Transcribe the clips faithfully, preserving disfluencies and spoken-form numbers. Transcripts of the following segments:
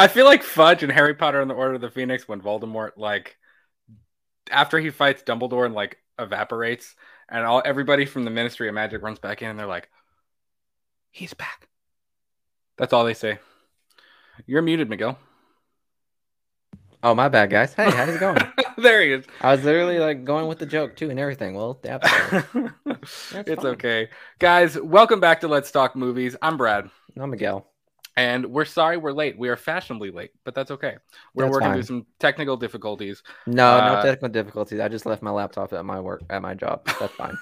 I feel like Fudge in Harry Potter and the Order of the Phoenix, when Voldemort, like, after he fights Dumbledore and, like, evaporates, and all everybody from the Ministry of Magic runs back in, and they're like, he's back. That's all they say. You're muted, Miguel. Oh, my bad, guys. Hey, how's it going? There he is. I was literally like going with the joke too and everything. Well, that's, that's it's fine. Okay. Guys, welcome back to Let's Talk Movies. I'm Brad. I'm Miguel. And we're sorry we're late. We are fashionably late, but that's okay. We're that's working fine. through some technical difficulties. No, uh, no technical difficulties. I just left my laptop at my work, at my job. That's fine.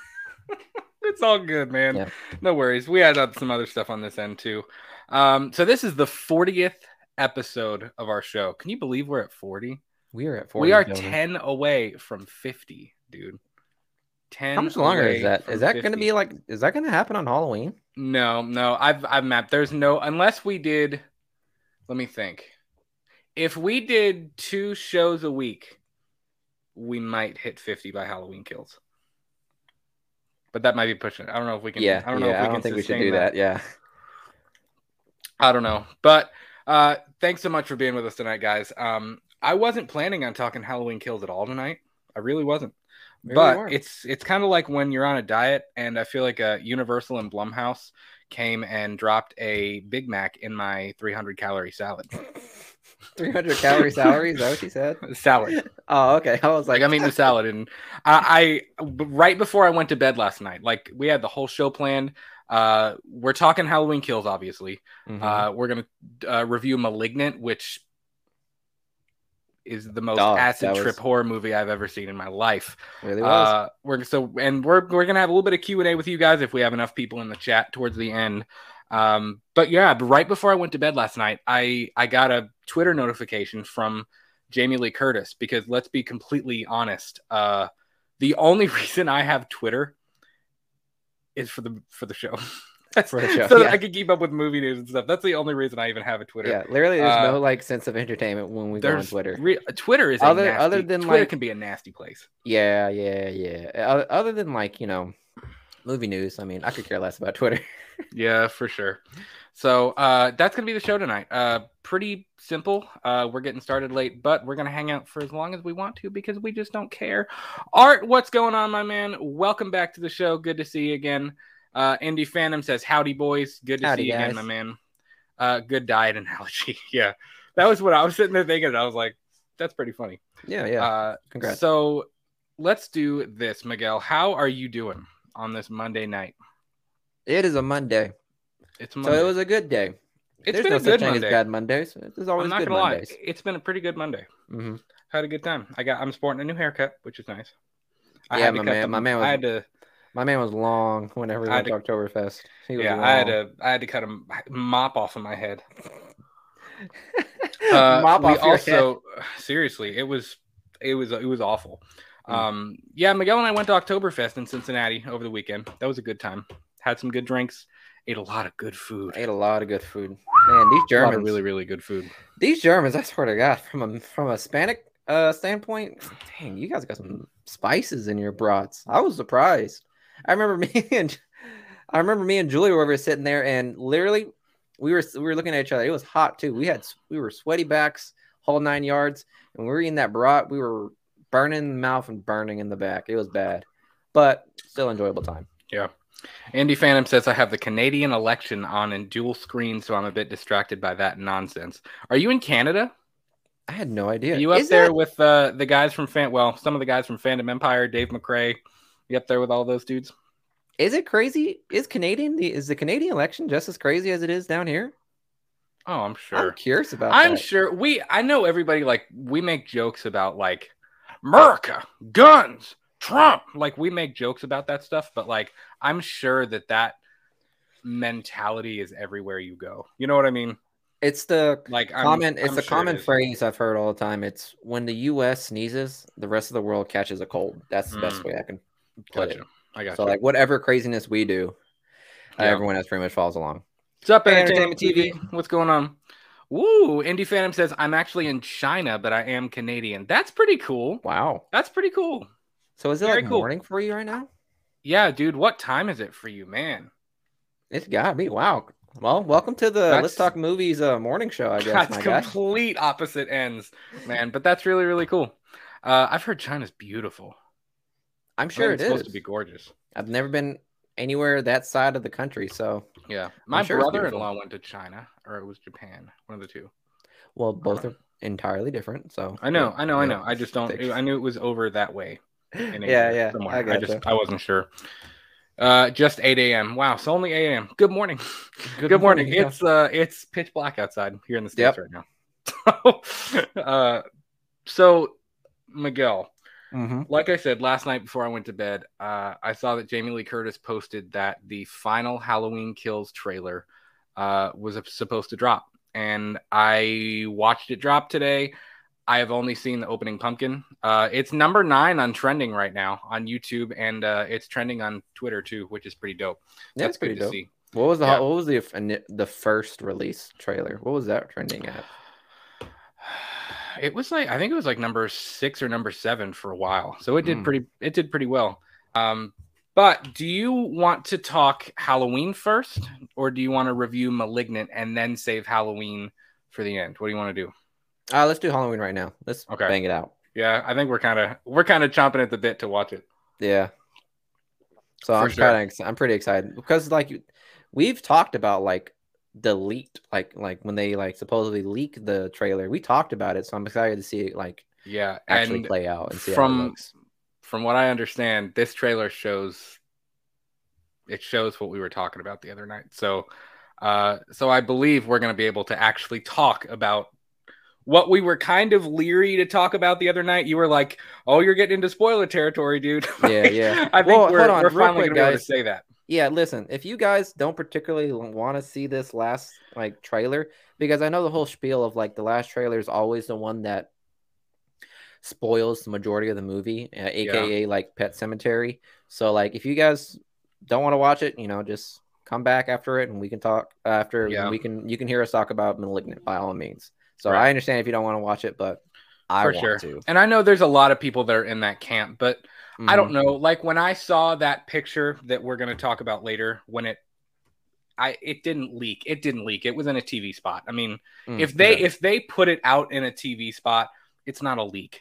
It's all good, man. Yeah. No worries. We had up some other stuff on this end too. Um, so this is the fortieth episode of our show. Can you believe we're at forty? We are at forty. We are ten away from fifty, dude. ten. How much longer is that? Is that going to be like? Is that going to happen on Halloween? No, no. I've I've mapped. There's no unless we did. Let me think. If we did two shows a week, we might hit fifty by Halloween Kills. But that might be pushing it. I don't know if we can. Yeah, I don't know yeah, if we I don't can think we should do that. that. Yeah. I don't know, but uh, thanks so much for being with us tonight, guys. Um, I wasn't planning on talking Halloween Kills at all tonight. I really wasn't. Maybe but we it's it's kind of like when you're on a diet, and I feel like a Universal and Blumhouse came and dropped a Big Mac in my three hundred calorie salad. three hundred calorie salad? Is that what you said? Salad. Oh, okay. I was like, like I'm eating a salad, and I, I right before I went to bed last night, like we had the whole show planned. Uh, we're talking Halloween Kills, obviously. Mm-hmm. Uh, we're gonna uh, review Malignant, which is the most Dog, acid trip was... horror movie I've ever seen in my life. Really was. Uh, we're so, and we're we're gonna have a little bit of Q and A with you guys if we have enough people in the chat towards the end. Um, but yeah, right before I went to bed last night, I I got a Twitter notification from Jamie Lee Curtis because let's be completely honest, uh, the only reason I have Twitter is for the for the show, for the show so yeah. that I can keep up with movie news and stuff. That's the only reason I even have a Twitter. Yeah, literally, there's uh, no like sense of entertainment when we go on Twitter. Re- Twitter is other a nasty, other than Twitter like, can be a nasty place. Yeah, yeah, yeah. Other, other than like you know, movie news. I mean, I could care less about Twitter. Yeah, for sure. So uh, that's gonna be the show tonight. Uh, pretty simple. Uh, we're getting started late, but we're gonna hang out for as long as we want to because we just don't care. Art, what's going on, my man? Welcome back to the show. Good to see you again. Uh, Indie Phantom says, "Howdy, boys. Good to Howdy, see you guys. again, my man." Uh, good diet analogy. Yeah, that was what I was sitting there thinking. I was like, "That's pretty funny." Yeah, yeah. Uh, Congrats. So let's do this, Miguel. How are you doing on this Monday night? It is a Monday. It's Monday. So it was a good day. It's There's been no a good such Monday. Thing as bad Mondays. There's always I'm not good gonna Mondays. Lie. It's been a pretty good Monday. Mm-hmm. Had a good time. I got. I'm sporting a new haircut, which is nice. I yeah, had my, man, the, my man. Was... I had to. My man was long whenever we went to Oktoberfest. He was yeah, long. I had to I had to cut a mop off of my head. uh, mop off your also, head. Seriously, it was it was it was awful. Mm. Um, yeah, Miguel and I went to Oktoberfest in Cincinnati over the weekend. That was a good time. Had some good drinks. Ate a lot of good food. Ate a lot of good food. Man, these Germans a lot of really really good food. These Germans, I swear to God, from a from a Hispanic uh, standpoint, dang, you guys got some spices in your brats. I was surprised. I remember me and I remember me and Julie were sitting there, and literally, we were we were looking at each other. It was hot too. We had we were sweaty backs, whole nine yards, and we were eating that brat. We were burning in the mouth and burning in the back. It was bad, but still enjoyable time. Yeah. Andy Phantom says I have the Canadian election on in dual screen, so I'm a bit distracted by that nonsense. Are you in Canada? I had no idea. Are you up Is there that... with uh, the guys from Fan? Well, some of the guys from Phantom Empire, Dave McRae. You up there with all those dudes? Is it crazy? Is Canadian is the Canadian election just as crazy as it is down here? Oh, I'm sure. I'm curious about I'm that. I'm sure we. I know everybody. Like we make jokes about like America, guns, Trump. Like we make jokes about that stuff, but like I'm sure that that mentality is everywhere you go. You know what I mean? It's the like common. I'm, it's the sure common it phrase I've heard all the time. It's when the U S sneezes, the rest of the world catches a cold. That's the mm. best way I can. Gotcha. I got so you. Like whatever craziness we do, yeah. uh, everyone else pretty much follows along. What's up, Entertainment, Entertainment T V? What's going on? Woo! Indie Phantom says I'm actually in China, but I am Canadian. That's pretty cool. Wow, that's pretty cool. So is it Very like cool. morning for you right now? Yeah, dude. What time is it for you, man? It's gotta be wow. Well, welcome to the that's, Let's Talk Movies uh, morning show, I guess. That's my complete gosh. opposite ends, man. But that's really, really cool. Uh, I've heard China's beautiful. I'm sure it's it is. supposed to be gorgeous. I've never been anywhere that side of the country, so yeah. My sure brother-in-law went to China, or it was Japan, one of the two. Well, both are entirely different. So I know, I know, I know. I just don't. I knew it was over that way. In yeah, yeah. Somewhere. I, I just, you. I wasn't sure. Uh, just eight a m Wow, so only eight a m Good morning. Good, Good morning. morning. It's yeah. uh, it's pitch black outside here in the States yep. right now. So, uh, so Miguel, mm-hmm. like I said last night before I went to bed, uh, I saw that Jamie Lee Curtis posted that the final Halloween Kills trailer uh, was supposed to drop, and I watched it drop today. I have only seen the opening pumpkin. Uh, it's number nine on trending right now on YouTube, and uh, it's trending on Twitter too, which is pretty dope. Yeah, that's pretty good dope. to see. What was the yeah. what was the the first release trailer? What was that trending at? It was like I think it was like number six or number seven for a while. So it did mm. pretty it did pretty well. Um, but do you want to talk Halloween first, or do you want to review Malignant and then save Halloween for the end? What do you want to do? Uh, let's do Halloween right now. Let's okay. bang it out. Yeah, I think we're kind of we're kind of chomping at the bit to watch it. Yeah. So For I'm sure. kind of I'm pretty excited because like we've talked about like the leaked like like when they like supposedly leak the trailer. We talked about it, so I'm excited to see it like yeah actually and play out and see from how it looks. From what I understand, this trailer shows it shows what we were talking about the other night. So, uh, so I believe we're going to be able to actually talk about. What we were kind of leery to talk about the other night, you were like, "Oh, you're getting into spoiler territory, dude." Yeah, yeah. I think well, we're, we're finally quick, gonna be able to say that. Yeah, listen, if you guys don't particularly want to see this last like trailer, because I know the whole spiel of like the last trailer is always the one that spoils the majority of the movie, uh, aka yeah. like Pet Cemetery. So, like, if you guys don't want to watch it, you know, just come back after it, and we can talk after. Yeah. We can you can hear us talk about Malignant by all means. So right. I understand if you don't want to watch it, but I For want sure. to. And I know there's a lot of people that are in that camp, but mm-hmm. I don't know. Like when I saw that picture that we're going to talk about later, when it, I it didn't leak. It didn't leak. It was in a T V spot. I mean, mm, if they yeah. if they put it out in a T V spot, it's not a leak.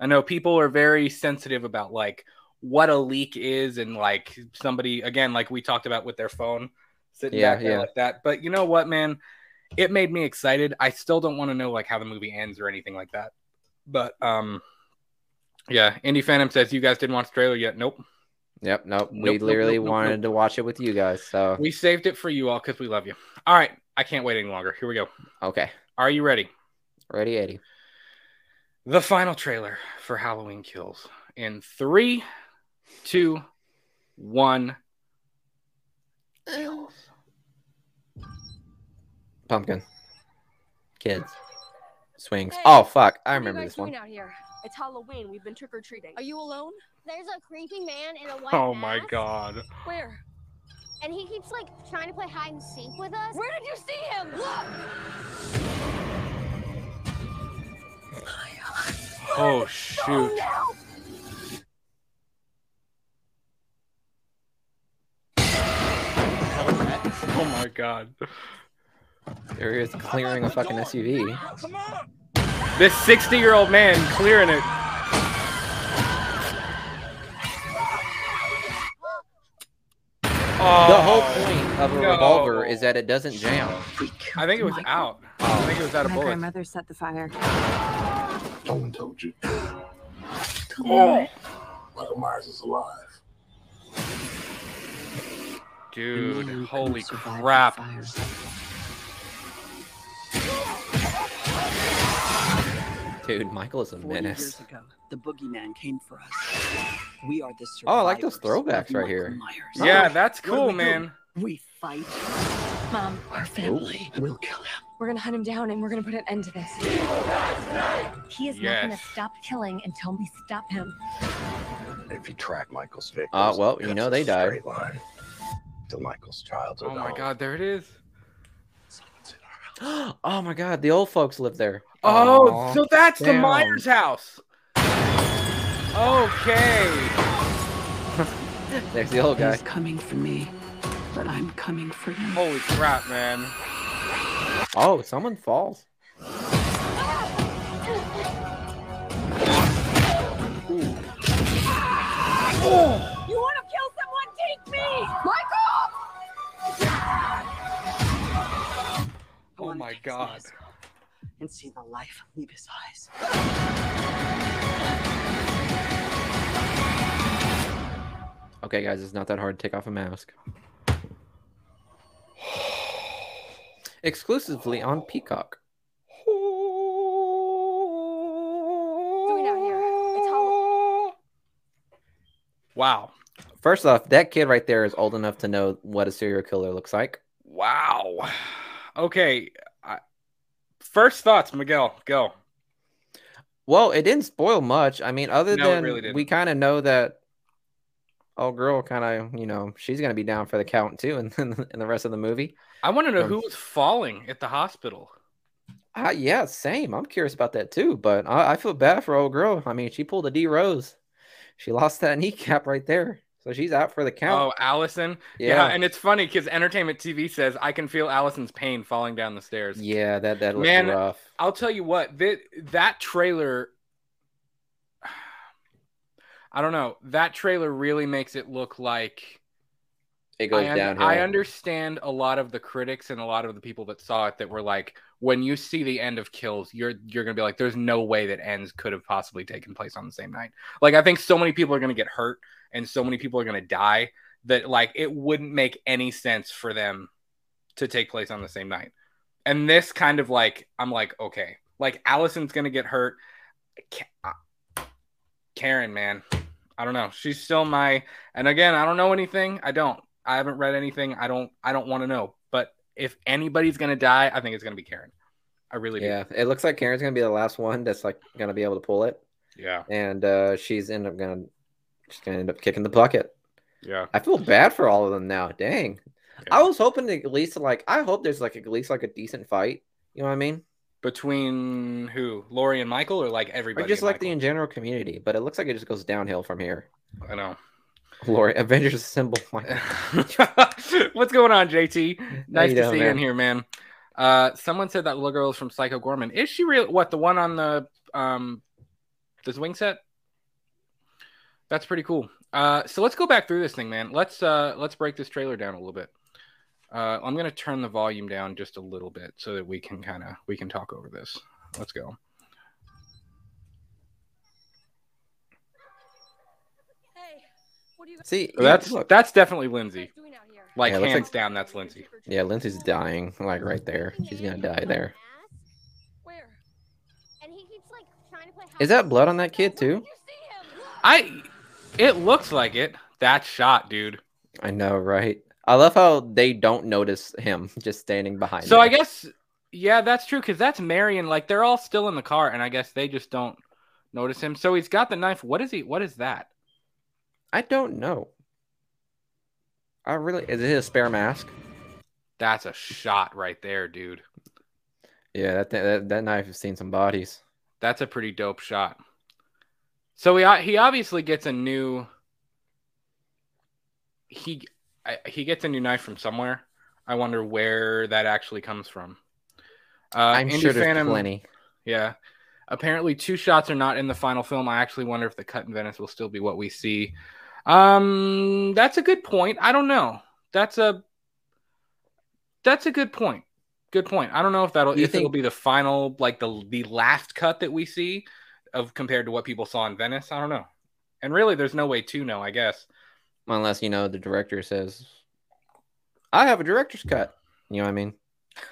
I know people are very sensitive about like what a leak is, and like somebody again, like we talked about with their phone sitting yeah, back there yeah. like that. But you know what, man. It made me excited. I still don't want to know like how the movie ends or anything like that. But um, yeah, Indie Phantom says you guys didn't watch the trailer yet. Nope. Yep. Nope. nope we nope, literally nope, wanted nope. to watch it with you guys. So we saved it for you all because we love you. All right. I can't wait any longer. Here we go. Okay. Are you ready? Ready, Eddie. The final trailer for Halloween Kills in three, two, one. Kills. Pumpkin. Kids. Swings. Hey, oh, fuck. I remember this one. Out here? It's Halloween. We've been trick-or-treating. Are you alone? There's a creepy man in a white Oh, mask. my God. Where? And he keeps, like, trying to play hide-and-seek with us. Where did you see him? Look! Oh, shoot. Oh, no! Oh, my God. There he is clearing a fucking S U V. This sixty-year-old man clearing it. Oh, the whole point of a no. revolver is that it doesn't jam. I think it was Michael. out. I think it was out of bullets. My grandmother set the fire. No one told you. Oh. Michael Myers is alive. Dude, holy crap. Dude, Michael is a menace. Ago, the boogeyman came for us. We are the oh, I like those throwbacks right here. Myers. Yeah, that's cool, we man. Do? We fight. Mom, our family Ooh. will kill him. We're going to hunt him down, and we're going to put an end to this. He is yes. not going to stop killing until we stop him. If you track Michael's victims... Uh, well, you know they died. Straight line to Michael's childhood. Oh, my home. God, there it is. Oh my God, the old folks live there. Oh, Aww, so that's damn. the Myers house. Okay. There's the old guy. He's coming for me. But I'm coming for you. Holy crap, man. Oh, someone falls. Oh. You want to kill someone? Take me! Michael! Oh my God. And see the life leave his eyes. Okay, guys, it's not that hard to take off a mask. Exclusively on Peacock. Wow. First off, that kid right there is old enough to know what a serial killer looks like. Wow. Okay. I... First thoughts, Miguel. Go. Well, it didn't spoil much. I mean, other no, than really we kind of know that old girl kind of, you know, she's going to be down for the count too in, in the rest of the movie. I want to know um, who was falling at the hospital. Uh, yeah, same. I'm curious about that too, but I, I feel bad for old girl. I mean, she pulled a D-Rose. She lost that kneecap right there. So she's out for the count. Oh, Allison. Yeah. yeah and it's funny because Entertainment T V says, I can feel Allison's pain falling down the stairs. Yeah, that, that looked Man, rough. I'll tell you what, that, that trailer, I don't know. That trailer really makes it look like it goes I, downhill. I understand a lot of the critics and a lot of the people that saw it that were like, when you see the end of Kills, you're you're going to be like, there's no way that ends could have possibly taken place on the same night. Like, I think so many people are going to get hurt and so many people are going to die that, like, it wouldn't make any sense for them to take place on the same night. And this kind of, like, I'm like, okay. Like, Allison's going to get hurt. Karen, man. I don't know. She's still my... And again, I don't know anything. I don't. I haven't read anything. I don't. I don't want to know. But... if anybody's going to die, I think it's going to be Karen. I really do. Yeah, it looks like Karen's going to be the last one that's like going to be able to pull it. Yeah. And uh, she's end up going to she's going to end up kicking the bucket. Yeah. I feel bad for all of them now. Dang. Yeah. I was hoping to at least like I hope there's like at least like a decent fight, you know what I mean? Between who? Lori and Michael or like everybody? Or just like Michael? The in general community, but it looks like it just goes downhill from here. I know. Lori, Avengers Assemble. What's going on, J T? Nice to doing, see man? You in here, man. Uh, someone said that little girl is from Psycho Gorman. Is she real? What, the one on the um, the swing set? That's pretty cool. Uh, so let's go back through this thing, man. Let's uh, let's break this trailer down a little bit. Uh, I'm gonna turn the volume down just a little bit so that we can kind of we can talk over this. Let's go. See, so that's look. That's definitely Lindsay. Like yeah, hands like, down, that's Lindsay. Yeah, Lindsay's dying, like right there. She's gonna die there. Where? And he keeps like trying to play. Is that blood on that kid too? I. It looks like it. That shot, dude. I know, right? I love how they don't notice him just standing behind. So him. I guess, yeah, that's true because that's Marion. Like they're all still in the car, and I guess they just don't notice him. So he's got the knife. What is he? What is that? I don't know. I really... Is it a spare mask? That's a shot right there, dude. Yeah, that that, that knife has seen some bodies. That's a pretty dope shot. So he he obviously gets a new... He, he gets a new knife from somewhere. I wonder where that actually comes from. Uh, I'm Indie sure there's Phantom, plenty. Yeah. Apparently, two shots are not in the final film. I actually wonder if the cut in Venice will still be what we see. Um, that's a good point. I don't know. That's a that's a good point. Good point. I don't know if that'll you if think... it'll be the final, like the the last cut that we see of compared to what people saw in Venice. I don't know. And really, there's no way to know, I guess, unless you know the director says, "I have a director's cut." You know what I mean?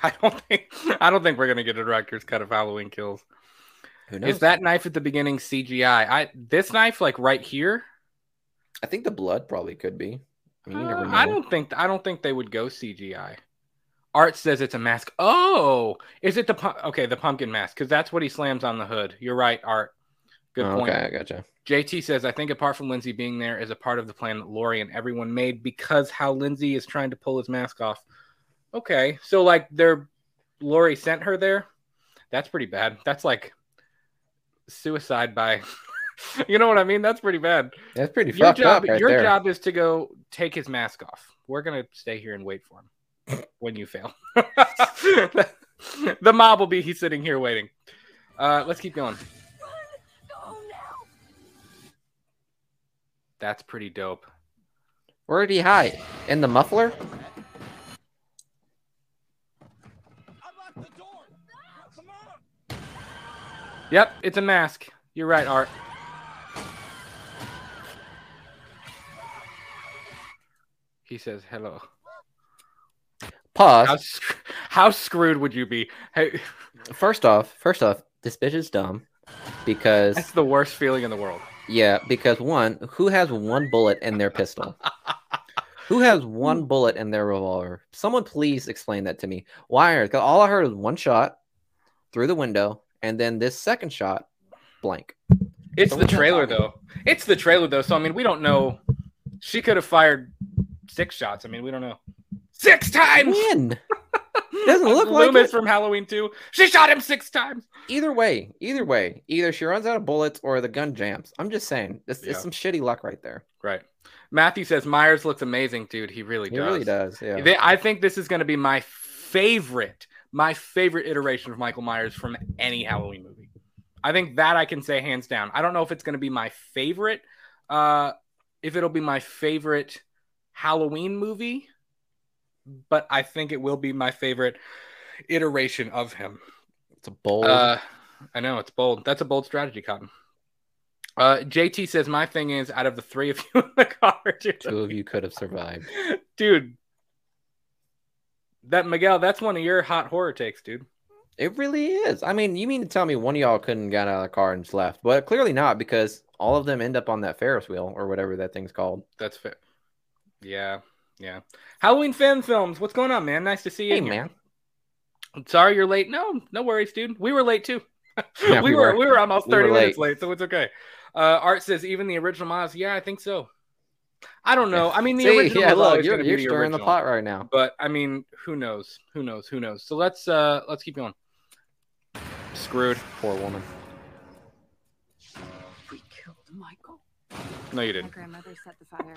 I don't think I don't think we're gonna get a director's cut of Halloween Kills. Who knows? Is that knife at the beginning C G I? I this knife like right here. I think the blood probably could be. I, mean, you never uh, know. I don't think I don't think they would go C G I. Art says it's a mask. Oh, is it the okay the pumpkin mask? Because that's what he slams on the hood. You're right, Art. Good oh, point. Okay, I gotcha. J T says I think apart from Lindsay being there is a part of the plan that Lori and everyone made because how Lindsay is trying to pull his mask off. Okay, so like they're Lori sent her there. That's pretty bad. That's like suicide by You know what I mean? That's pretty bad. That's pretty your fucked job, up right Your there. job is to go take his mask off. We're going to stay here and wait for him when you fail. The mob will be he's sitting here waiting. Uh, let's keep going. That's pretty dope. Where would he hide? In the muffler? Unlock the door. Come on. Yep, it's a mask. You're right, Art. He says hello. Pause. How, sc- how screwed would you be? Hey. First off, first off, this bitch is dumb because that's the worst feeling in the world. Yeah, because one, who has one bullet in their pistol? Who has one bullet in their revolver? Someone please explain that to me. Why? Because all I heard was one shot through the window, and then this second shot, blank. It's Someone the trailer, though. It's the trailer, though. So, I mean, we don't know. She could have fired six shots. I mean, we don't know. Six times! When? Doesn't look like Loomis it. from Halloween two. She shot him six times. Either way, either way, either she runs out of bullets or the gun jams. I'm just saying, it's, yeah. it's some shitty luck right there. Right. Matthew says Myers looks amazing, dude. He really does. He really does. Yeah. They, I think this is going to be my favorite, my favorite iteration of Michael Myers from any Halloween movie. I think that I can say hands down. I don't know if it's going to be my favorite, uh, if it'll be my favorite Halloween movie. But I think it will be my favorite iteration of him. It's a bold. Uh, I know, it's bold. That's a bold strategy, Cotton. Uh, J T says, my thing is, out of the three of you in the car, dude, two of you could have survived. Dude. That, Miguel, that's one of your hot horror takes, dude. It really is. I mean, you mean to tell me one of y'all couldn't get out of the car and just left. But clearly not, because all of them end up on that Ferris wheel or whatever that thing's called. That's fair. Yeah. Yeah. Halloween fan films. What's going on, man? Nice to see you. Hey, man. I'm sorry you're late. No, no worries, dude. We were late, too. Yeah, we, we were, were we were almost thirty we were minutes late, so it's okay. Uh, Art says, even the original Miles. Yeah, I think so. I don't know. I mean, the see, original yeah, look, you're, you're stirring the pot right now. But, I mean, who knows? Who knows? Who knows? So let's uh, let's keep going. Screwed. Poor woman. We killed Michael. No, you didn't. My grandmother set the fire.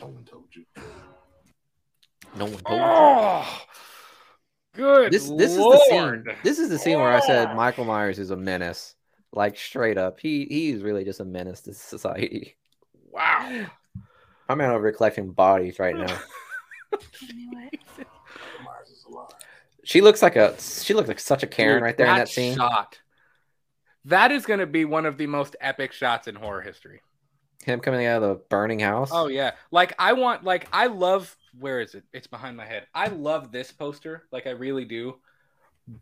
No one told you. No one told oh, you. Good this, this Lord. Is the scene, this is the scene oh. where I said Michael Myers is a menace. Like, straight up. He He's really just a menace to society. Wow. I'm out over collecting bodies right now. She looks like a... She looks like such a Karen Dude, right there that in that scene. Shot. That is going to be one of the most epic shots in horror history. Him coming out of the burning house. Oh, yeah. Like, I want, like, I love, where is it? It's behind my head. I love this poster. Like, I really do.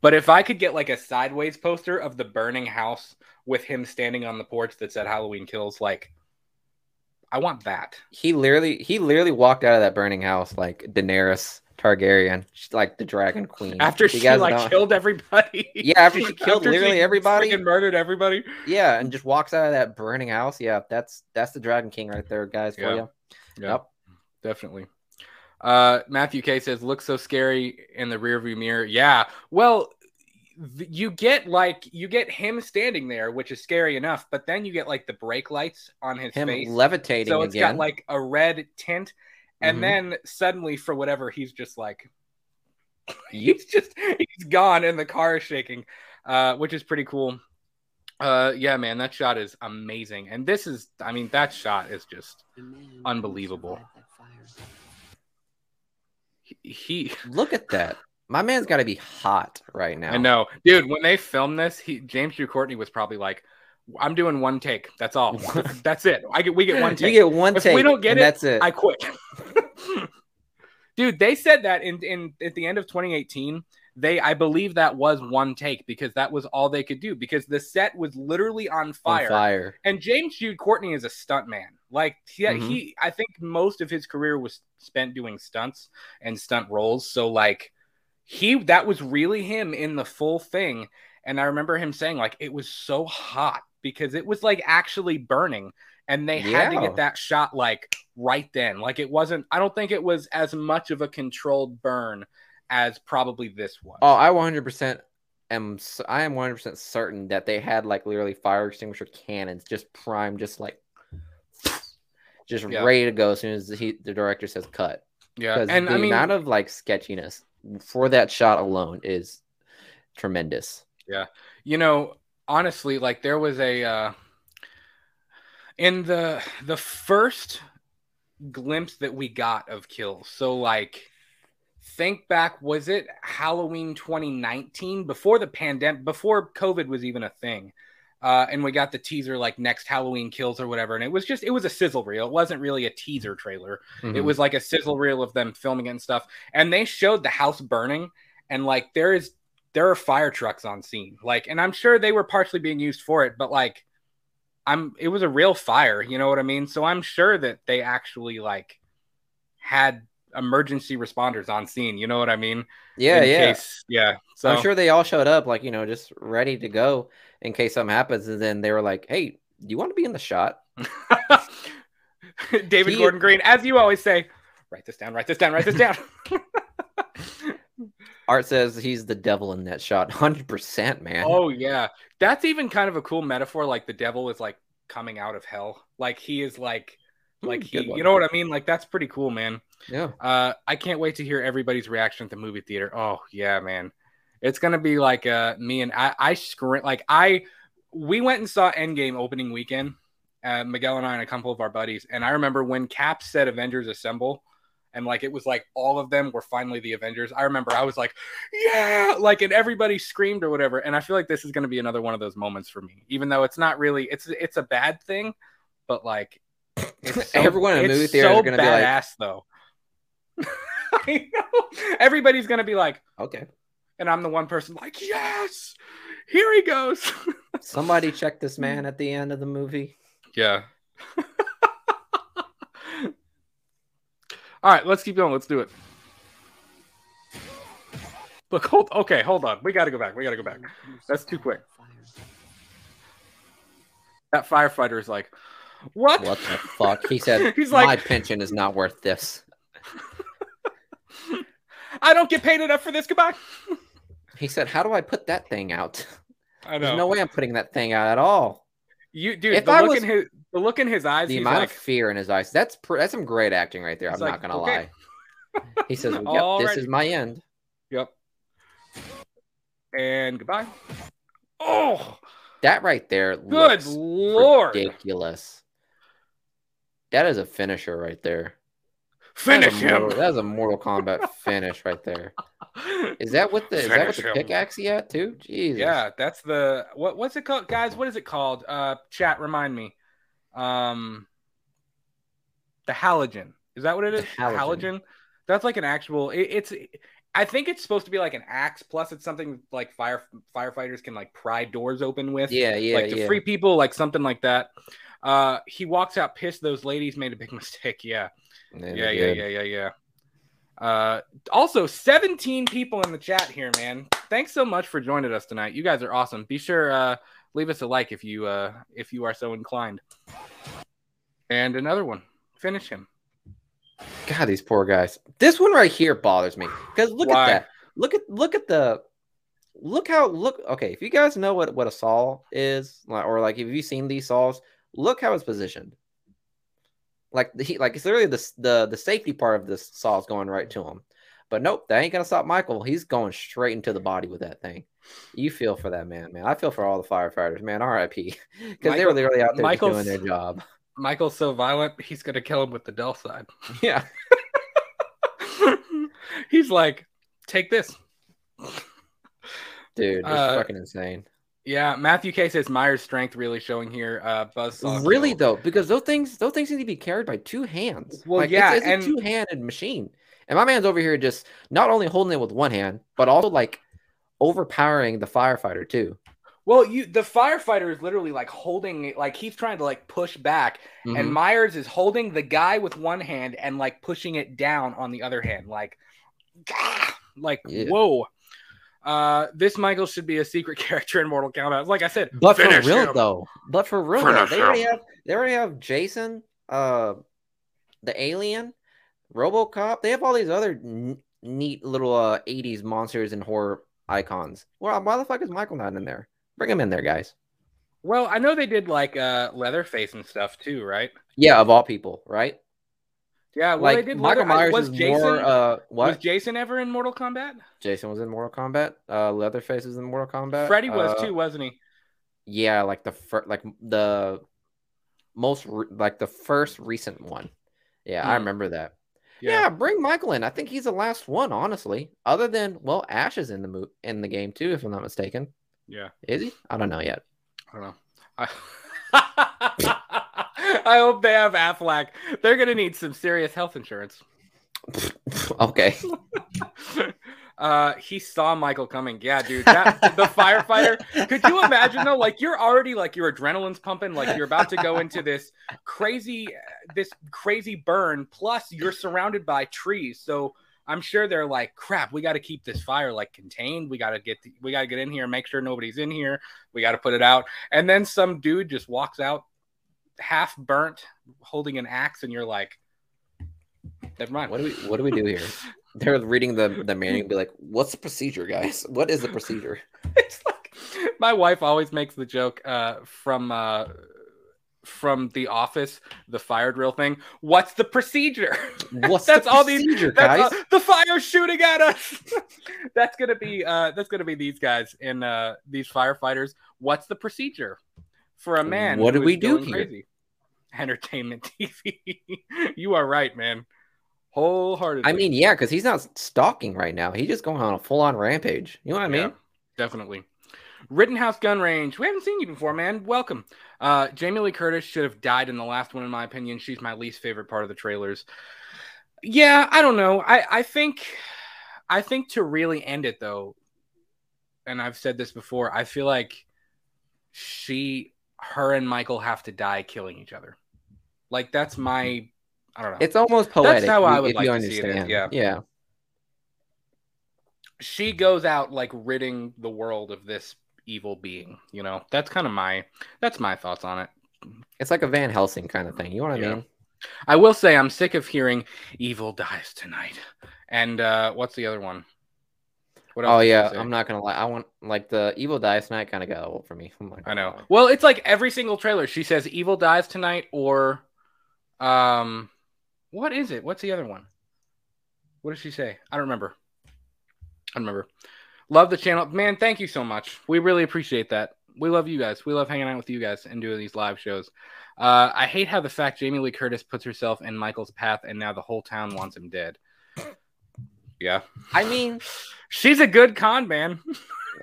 But if I could get, like, a sideways poster of the burning house with him standing on the porch that said Halloween Kills, like, I want that. He literally, he literally walked out of that burning house like Daenerys Targaryen, she's like the Dragon Queen. After she, like, know. killed everybody. Yeah, after she killed after literally she everybody. And murdered everybody. Yeah, and just walks out of that burning house. Yeah, that's that's the Dragon King right there, guys, for yeah. you. Yeah, yep. Definitely. Uh, Matthew K says, looks so scary in the rearview mirror. Yeah, well, th- you get, like, you get him standing there, which is scary enough, but then you get, like, the brake lights on his him face. Him levitating So it's again. got, like, a red tint. And mm-hmm. then suddenly, for whatever, he's just like, he's just, he's gone and the car is shaking, uh, which is pretty cool. Uh, yeah, man, that shot is amazing. And this is, I mean, that shot is just unbelievable. He, he Look at that. My man's got to be hot right now. I know. Dude, when they filmed this, he, James Hugh Courtney was probably like, I'm doing one take. That's all. That's it. I get. We get one take. You get one if take. We don't get it. That's it. I quit. Dude, they said that in in at the end of twenty eighteen. They, I believe, that was one take because that was all they could do because the set was literally on fire. On fire. And James Jude Courtney is a stunt man. Like he, mm-hmm. he, I think most of his career was spent doing stunts and stunt roles. So like he, that was really him in the full thing. And I remember him saying like it was so hot. Because it was like actually burning and they yeah. had to get that shot like right then. Like it wasn't, I don't think it was as much of a controlled burn as probably this was. Oh, I one hundred percent am I am one hundred percent certain that they had like literally fire extinguisher cannons just primed, just like just yeah. ready to go as soon as he, the director says cut. Yeah, and the I mean, amount of like sketchiness for that shot alone is tremendous. Yeah, you know, honestly, like there was a uh, in the the first glimpse that we got of Kills. So like, think back, was it Halloween twenty nineteen before the pandemic, before COVID was even a thing? Uh, and we got the teaser like next Halloween Kills or whatever. And it was just, it was a sizzle reel. It wasn't really a teaser trailer. Mm-hmm. It was like a sizzle reel of them filming it and stuff. And they showed the house burning. And like, there is, there are fire trucks on scene. Like, and I'm sure they were partially being used for it, but like, I'm, it was a real fire. You know what I mean? So I'm sure that they actually like had emergency responders on scene. You know what I mean? Yeah. In yeah. Case, yeah. So I'm sure they all showed up like, you know, just ready to go in case something happens. And then they were like, hey, do you want to be in the shot? David he... Gordon Green, as you always say, write this down, write this down, write this down. Art says he's the devil in that shot. one hundred percent, man. Oh, yeah. That's even kind of a cool metaphor. Like the devil is like coming out of hell. Like he is like, like he, you know what I mean? Like that's pretty cool, man. Yeah. Uh, I can't wait to hear everybody's reaction at the movie theater. Oh, yeah, man. It's going to be like uh, me and I, I scream like I, we went and saw Endgame opening weekend, uh, Miguel and I and a couple of our buddies. And I remember when Cap said Avengers Assemble and like, it was like all of them were finally the Avengers. I remember I was like, yeah, like, and everybody screamed or whatever. And I feel like this is going to be another one of those moments for me, even though it's not really, it's, it's a bad thing, but like it's so, everyone in a movie theater so is going to be like, badass though. I know. Everybody's going to be like, okay. And I'm the one person like, yes, here he goes. Somebody check this man at the end of the movie. Yeah. All right, let's keep going. Let's do it. Look, hold. Okay, hold on. We got to go back. We got to go back. That's too quick. That firefighter is like, what? What the fuck? He said, he's like, my pension is not worth this. I don't get paid enough for this. Goodbye. He said, how do I put that thing out? I know. There's no way I'm putting that thing out at all. You, dude, the look, was, in his, the look in his eyes. The amount like, of fear in his eyes. That's pr- that's some great acting right there. I'm like, not going to okay. lie. He says, yep, all this right. is my end. Yep. And goodbye. Oh. That right there Good looks Lord. ridiculous. That is a finisher right there. Finish that's him. Mortal, that's a Mortal Kombat finish right there. Is that with the finish is that with the pickaxe yet too? Jesus. Yeah, that's the what what's it called, guys? What is it called? Uh, chat, remind me. Um, the halogen. Is that what it is? Halogen. halogen. That's like an actual. It, it's. I think it's supposed to be like an axe. Plus, it's something like fire firefighters can like pry doors open with. Yeah, yeah, like to yeah. free people, like something like that. Uh, he walks out pissed. Those ladies made a big mistake. Yeah. Yeah, yeah, yeah, yeah, yeah, yeah. Uh, also, seventeen people in the chat here, man. Thanks so much for joining us tonight. You guys are awesome. Be sure uh, leave us a like if you uh, if you are so inclined. And another one. Finish him. God, these poor guys. This one right here bothers me because look Why? at that. Look at look at the look how look. Okay, if you guys know what what a saw is, or like if you've seen these saws, look how it's positioned. Like he, like it's literally the the the safety part of this saw is going right to him, but nope, that ain't gonna stop Michael. He's going straight into the body with that thing. You feel for that man, man. I feel for all the firefighters, man. R I P because they were literally out there Michael's, doing their job. Michael's so violent, he's gonna kill him with the Dell side. Yeah, he's like, take this, dude. It's uh, fucking insane. Yeah, Matthew K says Meyer's strength really showing here. Uh, Buzzsaw. Really though, because those things, those things need to be carried by two hands. Well, like, yeah, it's, it's and... a two-handed machine, and my man's over here just not only holding it with one hand, but also like overpowering the firefighter too. Well, you the firefighter is literally like holding it, like he's trying to like push back, mm-hmm. and Myers is holding the guy with one hand and like pushing it down on the other hand, like, ah, like yeah. whoa. Uh, this Michael should be a secret character in Mortal Kombat. Like I said, but for real him. though, but for real, though, they already have they already have Jason, uh, the alien, RoboCop. They have all these other n- neat little uh, eighties monsters and horror icons. Well, why the fuck is Michael not in there? Bring him in there, guys. Well, I know they did like uh, Leatherface and stuff too, right? Yeah, of all people, right? Yeah, well, like they did Michael Myers. I, was is Jason, more, uh, what? Was Jason ever in Mortal Kombat? Jason was in Mortal Kombat. Uh, Leatherface was in Mortal Kombat. Freddy was uh, too, wasn't he? Yeah, like the fir- like the most re- like the first recent one. Yeah, mm. I remember that. Yeah. Yeah, bring Michael in. I think he's the last one, honestly. Other than, well, Ash is in the mo- in the game too, if I'm not mistaken. Yeah, is he? I don't know yet. I don't know. I... I hope they have Aflac. They're going to need some serious health insurance. Okay. uh, he saw Michael coming. Yeah, dude. That, the firefighter. Could you imagine, though? Like, you're already, like, your adrenaline's pumping. Like, you're about to go into this crazy, this crazy burn. Plus, you're surrounded by trees. So I'm sure they're like, crap, we got to keep this fire, like, contained. We got to get the, we got to get in here and make sure nobody's in here. We got to put it out. And then some dude just walks out, half burnt, holding an axe, and you're like, never mind. What do we what do we do here? They're reading the, the manual and be like, what's the procedure, guys? What is the procedure? It's like my wife always makes the joke uh from uh from The Office, the fire drill thing. What's the procedure? What's that's the all procedure, these guys? All, the fire's shooting at us. That's gonna be uh that's gonna be these guys and uh these firefighters. What's the procedure for a man? What do we do here? Crazy. Entertainment T V. You are right, man. Wholeheartedly. I mean, yeah, because he's not stalking right now. He's just going on a full-on rampage. You know what I mean? Yeah, definitely. Rittenhouse Gun Range. We haven't seen you before, man. Welcome. Uh, Jamie Lee Curtis should have died in the last one, in my opinion. She's my least favorite part of the trailers. Yeah, I don't know. I, I think I think to really end it, though, and I've said this before, I feel like she... her and Michael have to die killing each other. Like, that's my, I don't know. It's almost poetic. That's how I would like to see it. Yeah. Yeah. She goes out like ridding the world of this evil being, you know, that's kind of my, that's my thoughts on it. It's like a Van Helsing kind of thing. You know what I yeah. mean? I will say I'm sick of hearing evil dies tonight. And uh, what's the other one? Oh yeah, I'm not gonna lie. I want like the evil dies tonight kind of got old for me. I'm like, I know. Oh. Well, it's like every single trailer she says evil dies tonight, or um, what is it? What's the other one? What does she say? I don't remember. I don't remember. Love the channel, man. Thank you so much. We really appreciate that. We love you guys. We love hanging out with you guys and doing these live shows. Uh, I hate how the fact Jamie Lee Curtis puts herself in Michael's path, and now the whole town wants him dead. Yeah, I mean, she's a good con man.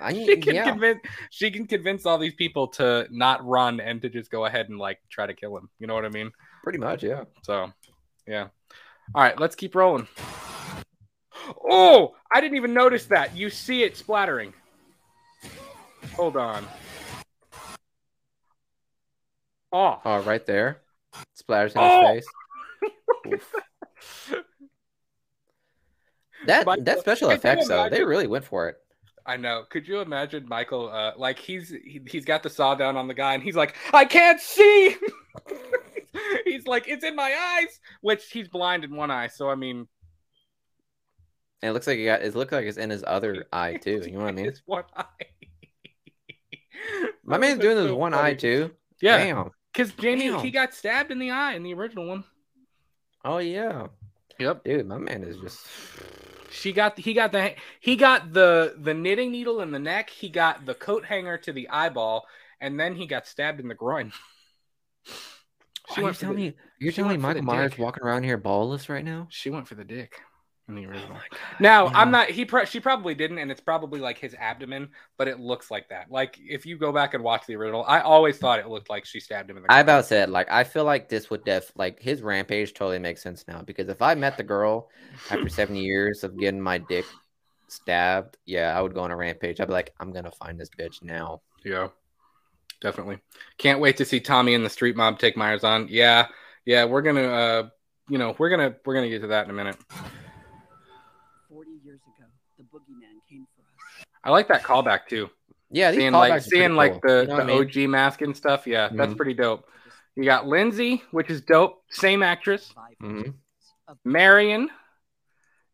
I mean, she can yeah. convince she can convince all these people to not run and to just go ahead and like try to kill him. You know what I mean? Pretty much, yeah. So, yeah. All right, let's keep rolling. Oh, I didn't even notice that. You see it splattering. Hold on. Oh, oh, right there. It splatters in oh! his face. That Michael, that special effects though, they really went for it. I know. Could you imagine Michael? Uh, like he's he, he's got the saw down on the guy, and he's like, I can't see. He's like, it's in my eyes, which he's blind in one eye. So I mean, and it looks like he got. It looks like it's in his other eye too. You know what I mean? It's one eye. My man's doing so this one funny. Eye too. Yeah, because Jamie Damn. He got stabbed in the eye in the original one. Oh yeah. Yep, dude, my man is just. She got he got the he got the the knitting needle in the neck. He got the coat hanger to the eyeball, and then he got stabbed in the groin. She oh, went you're telling me you're telling me Michael Myers dick. Walking around here ballless right now? She went for the dick in the original. Oh now yeah. I'm not. He pro- she probably didn't, and it's probably like his abdomen, but it looks like that. Like if you go back and watch the original, I always thought it looked like she stabbed him in the. I about said like I feel like this would def like his rampage totally makes sense now because if I met the girl after seven years of getting my dick stabbed, yeah, I would go on a rampage. I'd be like, I'm gonna find this bitch now. Yeah, definitely. Can't wait to see Tommy and the street mob take Myers on. Yeah, yeah, we're gonna, uh, you know, we're gonna we're gonna get to that in a minute. I like that callback too. Yeah, these seeing like seeing like cool. the, you know the I mean? O G mask and stuff. Yeah, mm-hmm. That's pretty dope. You got Lindsay, which is dope, same actress. Mm-hmm. Marion,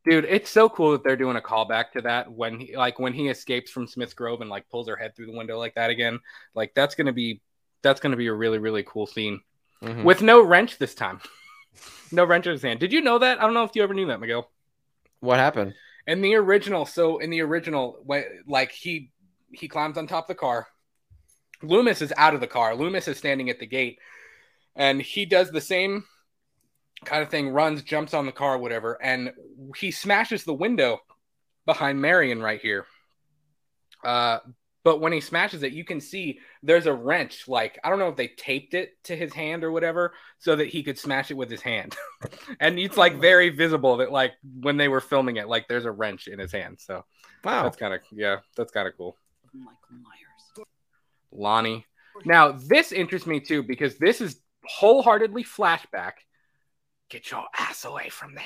Dude, it's so cool that they're doing a callback to that when he, like when he escapes from Smith Grove and like pulls her head through the window like that again. Like that's gonna be that's gonna be a really really cool scene mm-hmm. with no wrench this time. No wrench in his hand. Did you know that? I don't know if you ever knew that, Miguel. What happened in the original? So in the original, when like he he climbs on top of the car, Loomis is out of the car. Loomis is standing at the gate, and he does the same kind of thing, runs, jumps on the car, whatever, and he smashes the window behind Marion right here. Uh, but when he smashes it, you can see there's a wrench. Like, I don't know if they taped it to his hand or whatever so that he could smash it with his hand. And it's like very visible that like when they were filming it, like there's a wrench in his hand. So wow, that's kind of, yeah, that's kind of cool. Michael Myers. Lonnie. Now this interests me too, because this is wholeheartedly flashback. Get your ass away from there.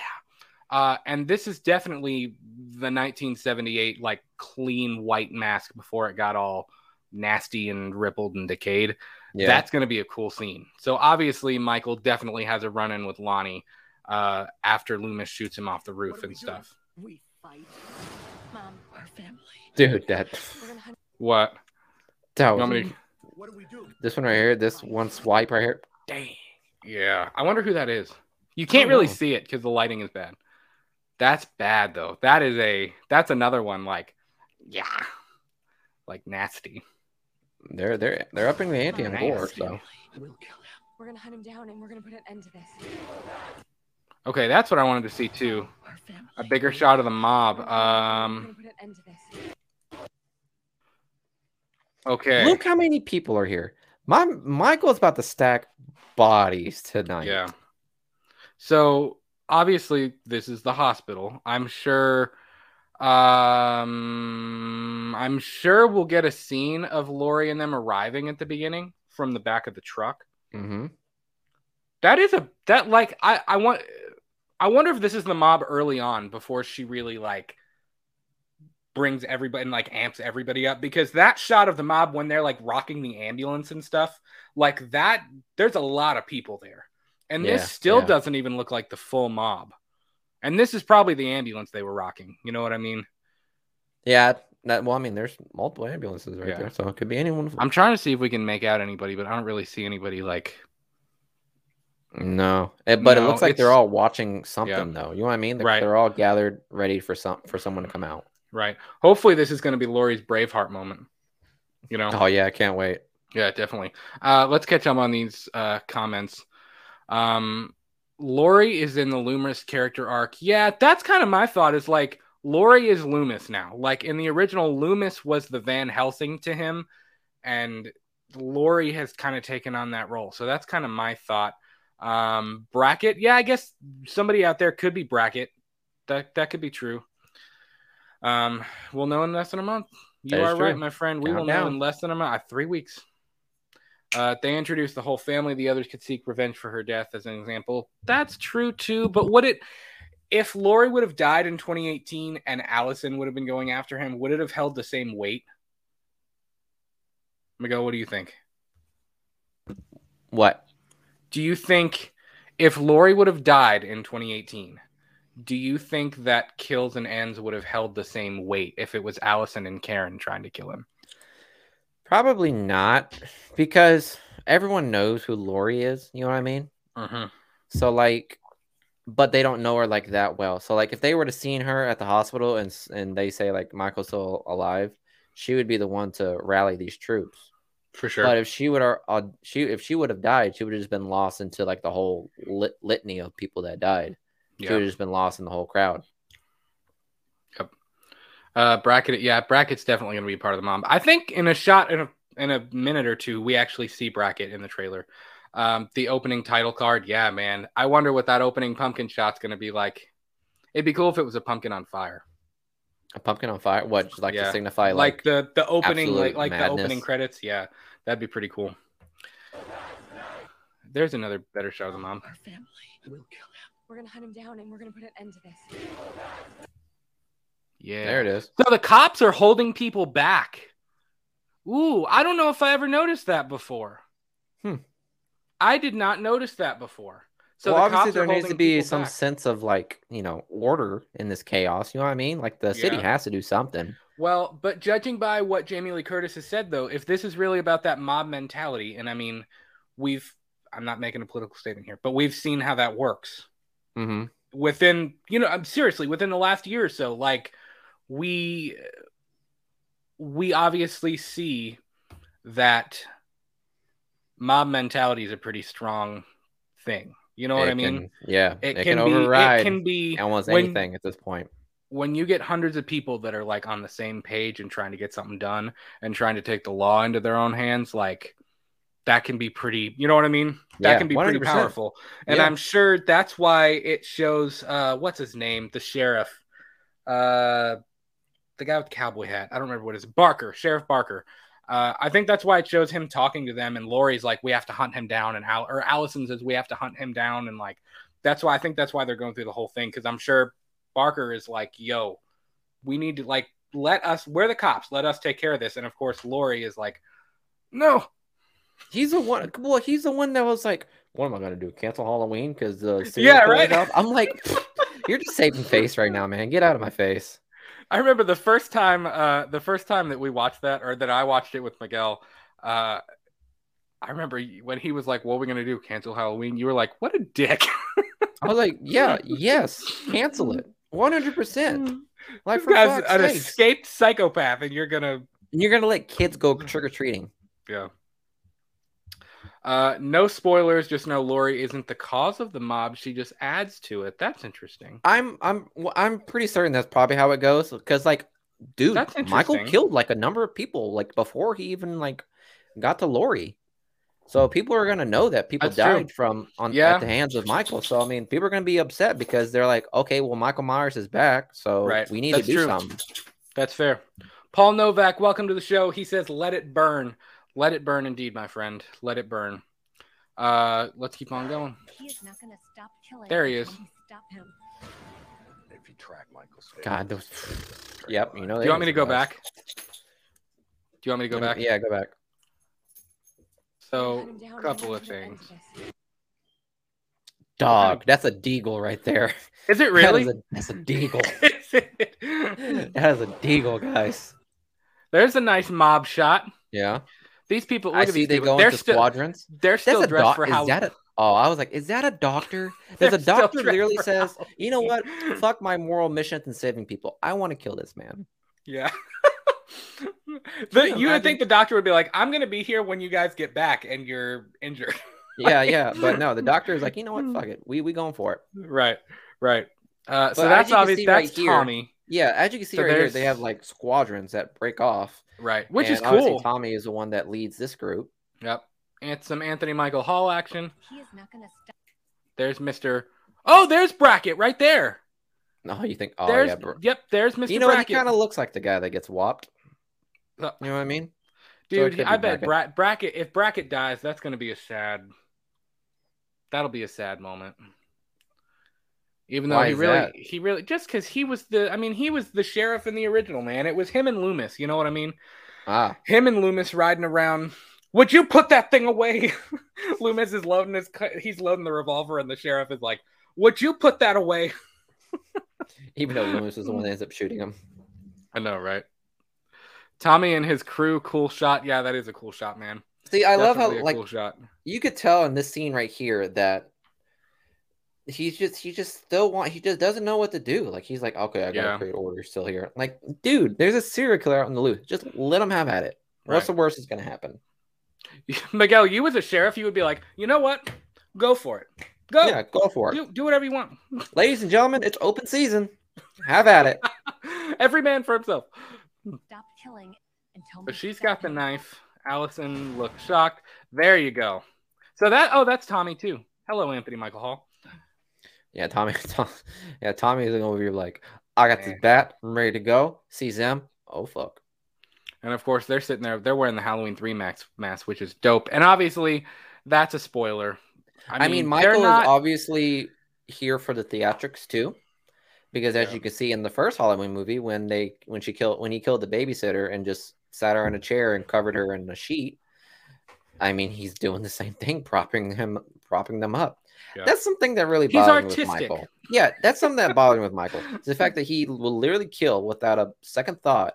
Uh, and this is definitely the nineteen seventy-eight, like, clean white mask before it got all nasty and rippled and decayed. Yeah. That's going to be a cool scene. So, obviously, Michael definitely has a run-in with Lonnie uh, after Loomis shoots him off the roof and stuff. We fight. Mom, our family. Dude, that... What? That was... me... What do we do? This one right here, this one swipe right here. Dang. Yeah. I wonder who that is. You can't really see it because the lighting is bad. That's bad though. That is a that's another one like, yeah, like nasty. They're they're they're upping the ante on gore. So we're gonna hunt him down and we're gonna put an end to this. Okay, that's what I wanted to see too. A bigger shot of the mob. Um. Okay. Look how many people are here. My Michael's about to stack bodies tonight. Yeah. So obviously this is the hospital. I'm sure um I'm sure we'll get a scene of Lori and them arriving at the beginning from the back of the truck. Mm-hmm. That is a that like I, I want I wonder if this is the mob early on before she really like brings everybody and like amps everybody up, because that shot of the mob when they're like rocking the ambulance and stuff, like that there's a lot of people there. And yeah, this still yeah. doesn't even look like the full mob. And this is probably the ambulance they were rocking. You know what I mean? Yeah. That, well, I mean, there's multiple ambulances right yeah. there. So it could be anyone. I'm trying to see if we can make out anybody, but I don't really see anybody like. No. It, but no, it looks like it's... they're all watching something, yeah. though. You know what I mean? They're, right. they're all gathered ready for some for someone to come out. Right. Hopefully this is going to be Laurie's Braveheart moment. You know? Oh, yeah. I can't wait. Yeah, definitely. Uh, let's catch up on these uh, comments. Um, Lori is in the Loomis character arc. Yeah, that's kind of my thought is like, Lori is Loomis now. Like in the original, Loomis was the Van Helsing to him, and Lori has kind of taken on that role. So that's kind of my thought. Um, Brackett. Yeah, I guess somebody out there could be Brackett. That, that could be true. Um, we'll know in less than a month. You are true. Right, my friend. We Count will down. Know in less than a month. Uh, three weeks. Uh, they introduced the whole family. The others could seek revenge for her death as an example. That's true, too. But would it, if Laurie would have died in twenty eighteen and Allison would have been going after him, would it have held the same weight? Miguel, what do you think? What? Do you think if Laurie would have died in twenty eighteen, do you think that Kills and Ends would have held the same weight if it was Allison and Karen trying to kill him? Probably not, because everyone knows who Lori is. You know what I mean? Mm-hmm. So, like, but they don't know her, like, that well. So, like, if they were to seen her at the hospital and and they say, like, Michael's still alive, she would be the one to rally these troops. For sure. But if she would uh, she if she would have died, she would have just been lost into, like, the whole lit litany of people that died. She yep. would have just been lost in the whole crowd. Yep. Uh, Brackett, yeah, Brackett's definitely going to be part of the mob. I think in a shot, in a in a minute or two, we actually see Brackett in the trailer. Um, the opening title card, yeah, man. I wonder what that opening pumpkin shot's going to be like. It'd be cool if it was a pumpkin on fire. A pumpkin on fire? What? Just like yeah. to signify like, like the the opening, like like madness. The opening credits. Yeah, that'd be pretty cool. There's another better shot of the mob. Our family will kill him. We're going to hunt him down, and we're going to put an end to this. Yeah, there it is. So the cops are holding people back. Ooh, I don't know if I ever noticed that before. Hmm. I did not notice that before. So well, the obviously there needs to be some back. sense of like, you know, order in this chaos. You know what I mean? Like the yeah. city has to do something. Well, but judging by what Jamie Lee Curtis has said, though, if this is really about that mob mentality, and I mean, we've, I'm not making a political statement here, but we've seen how that works mm-hmm. within, you know, I'm seriously within the last year or so, like we, we obviously see that mob mentality is a pretty strong thing. You know it what I mean? Can, yeah. It, it can, can override be, it can be almost when, anything at this point. When you get hundreds of people that are like on the same page and trying to get something done and trying to take the law into their own hands, like that can be pretty, you know what I mean? That yeah, can be one hundred percent. Pretty powerful. And yeah. I'm sure that's why it shows, uh, what's his name? The sheriff, uh, the guy with the cowboy hat. I don't remember what it is. Barker, Sheriff Barker. Uh, I think that's why it shows him talking to them. And Laurie's like, we have to hunt him down. And Al- or Allison says, we have to hunt him down. And like, that's why I think that's why they're going through the whole thing. Cause I'm sure Barker is like, yo, we need to like, let us, we're the cops, let us take care of this. And of course, Laurie is like, no, he's the one. Well, he's the one that was like, what am I going to do? Cancel Halloween? Cause uh, yeah, right. I'm like, you're just saving face right now, man. Get out of my face. I remember the first time, uh, the first time that we watched that, or that I watched it with Miguel, uh, I remember when he was like, what are we going to do? Cancel Halloween? You were like, what a dick. I was like, yeah, yes, cancel it. one hundred percent. Like, for God's sakes. An escaped psychopath, and you're going to... You're going to let kids go trick-or-treating. Yeah. Uh, no spoilers, just know Laurie isn't the cause of the mob. She just adds to it. That's interesting. I'm I'm, I'm pretty certain that's probably how it goes, because, like, dude, Michael killed, like, a number of people, like, before he even, like, got to Laurie. So people are going to know that people That's died true. from on yeah. at the hands of Michael. So, I mean, people are going to be upset because they're like, okay, well, Michael Myers is back. So right. we need That's to do true. something. That's fair. Paul Novak, welcome to the show. He says, let it burn. Let it burn indeed, my friend. Let it burn. Uh, let's keep on going. He is not going to stop killing. There he is. Stop him. If you track Michael's face. God, those... Yep. You know, do you want me to go nice. back? Do you want me to go back? Yeah, go back. So, a couple of things. Dog. That's a deagle right there. Is it really? That is a, that's a deagle. That is a deagle, guys. There's a nice mob shot. Yeah. These people, look I at see these they go into still, squadrants. They're still that's dressed do- for Halloween. Oh, I was like, is that a doctor? There's a doctor literally says, Halloween. You know what? Fuck my moral mission in saving people. I want to kill this man. Yeah. The, you would think the doctor would be like, I'm going to be here when you guys get back and you're injured. Like, yeah, yeah. But no, the doctor is like, you know what? Fuck it. We we going for it. Right, right. Uh, so but that's obviously that's right Tommy. Here, yeah, as you can see so right there's... here, they have like squadrons that break off. Right, which and is cool. Tommy is the one that leads this group. Yep. And some Anthony Michael Hall action. He is not going to stop. There's Mister Oh, there's Brackett right there. No, you think, oh, there's... yeah. Bro. Yep, there's Mister You know, Brackett. He kind of looks like the guy that gets whopped. You know what I mean? Dude, so I bet Brackett. Brackett, if Brackett dies, that's going to be a sad, that'll be a sad moment. Even though Why he really, that? he really, just because he was the, I mean, he was the sheriff in the original, man. It was him and Loomis, you know what I mean? Ah. Him and Loomis riding around. Would you put that thing away? Loomis is loading his, he's loading the revolver and the sheriff is like, would you put that away? Even though Loomis is the one that ends up shooting him. I know, right? Tommy and his crew, cool shot. Yeah, that is a cool shot, man. See, I Definitely love how like cool shot. You could tell in this scene right here that he's just he just still want he just doesn't know what to do. Like he's like, okay, I gotta yeah. create order still here. Like, dude, there's a serial killer out in the loose. Just let him have at it. Right. What's the worst that's gonna happen? Miguel, you as a sheriff, you would be like, you know what? Go for it. Go. Yeah, go for it. Do, do whatever you want. Ladies and gentlemen, it's open season. Have at it. Every man for himself. Stop killing and tell me but she's got the knife. Allison looks shocked. There you go. So that oh, that's Tommy too. Hello, Anthony Michael Hall. Yeah, Tommy. Tom, yeah, Tommy is over here like, I got this bat. I'm ready to go. Sees them. Oh fuck. And of course, they're sitting there. They're wearing the Halloween three max mask, which is dope. And obviously, that's a spoiler. I, I mean, mean, Michael not... is obviously here for the theatrics too. Because as yeah. you can see in the first Halloween movie, when they when she killed when he killed the babysitter and just sat her in a chair and covered her in a sheet, I mean he's doing the same thing, propping him propping them up. Yeah. That's something that really bothered me with Michael. Yeah, that's something that bothered me with Michael. It's the fact that he will literally kill without a second thought,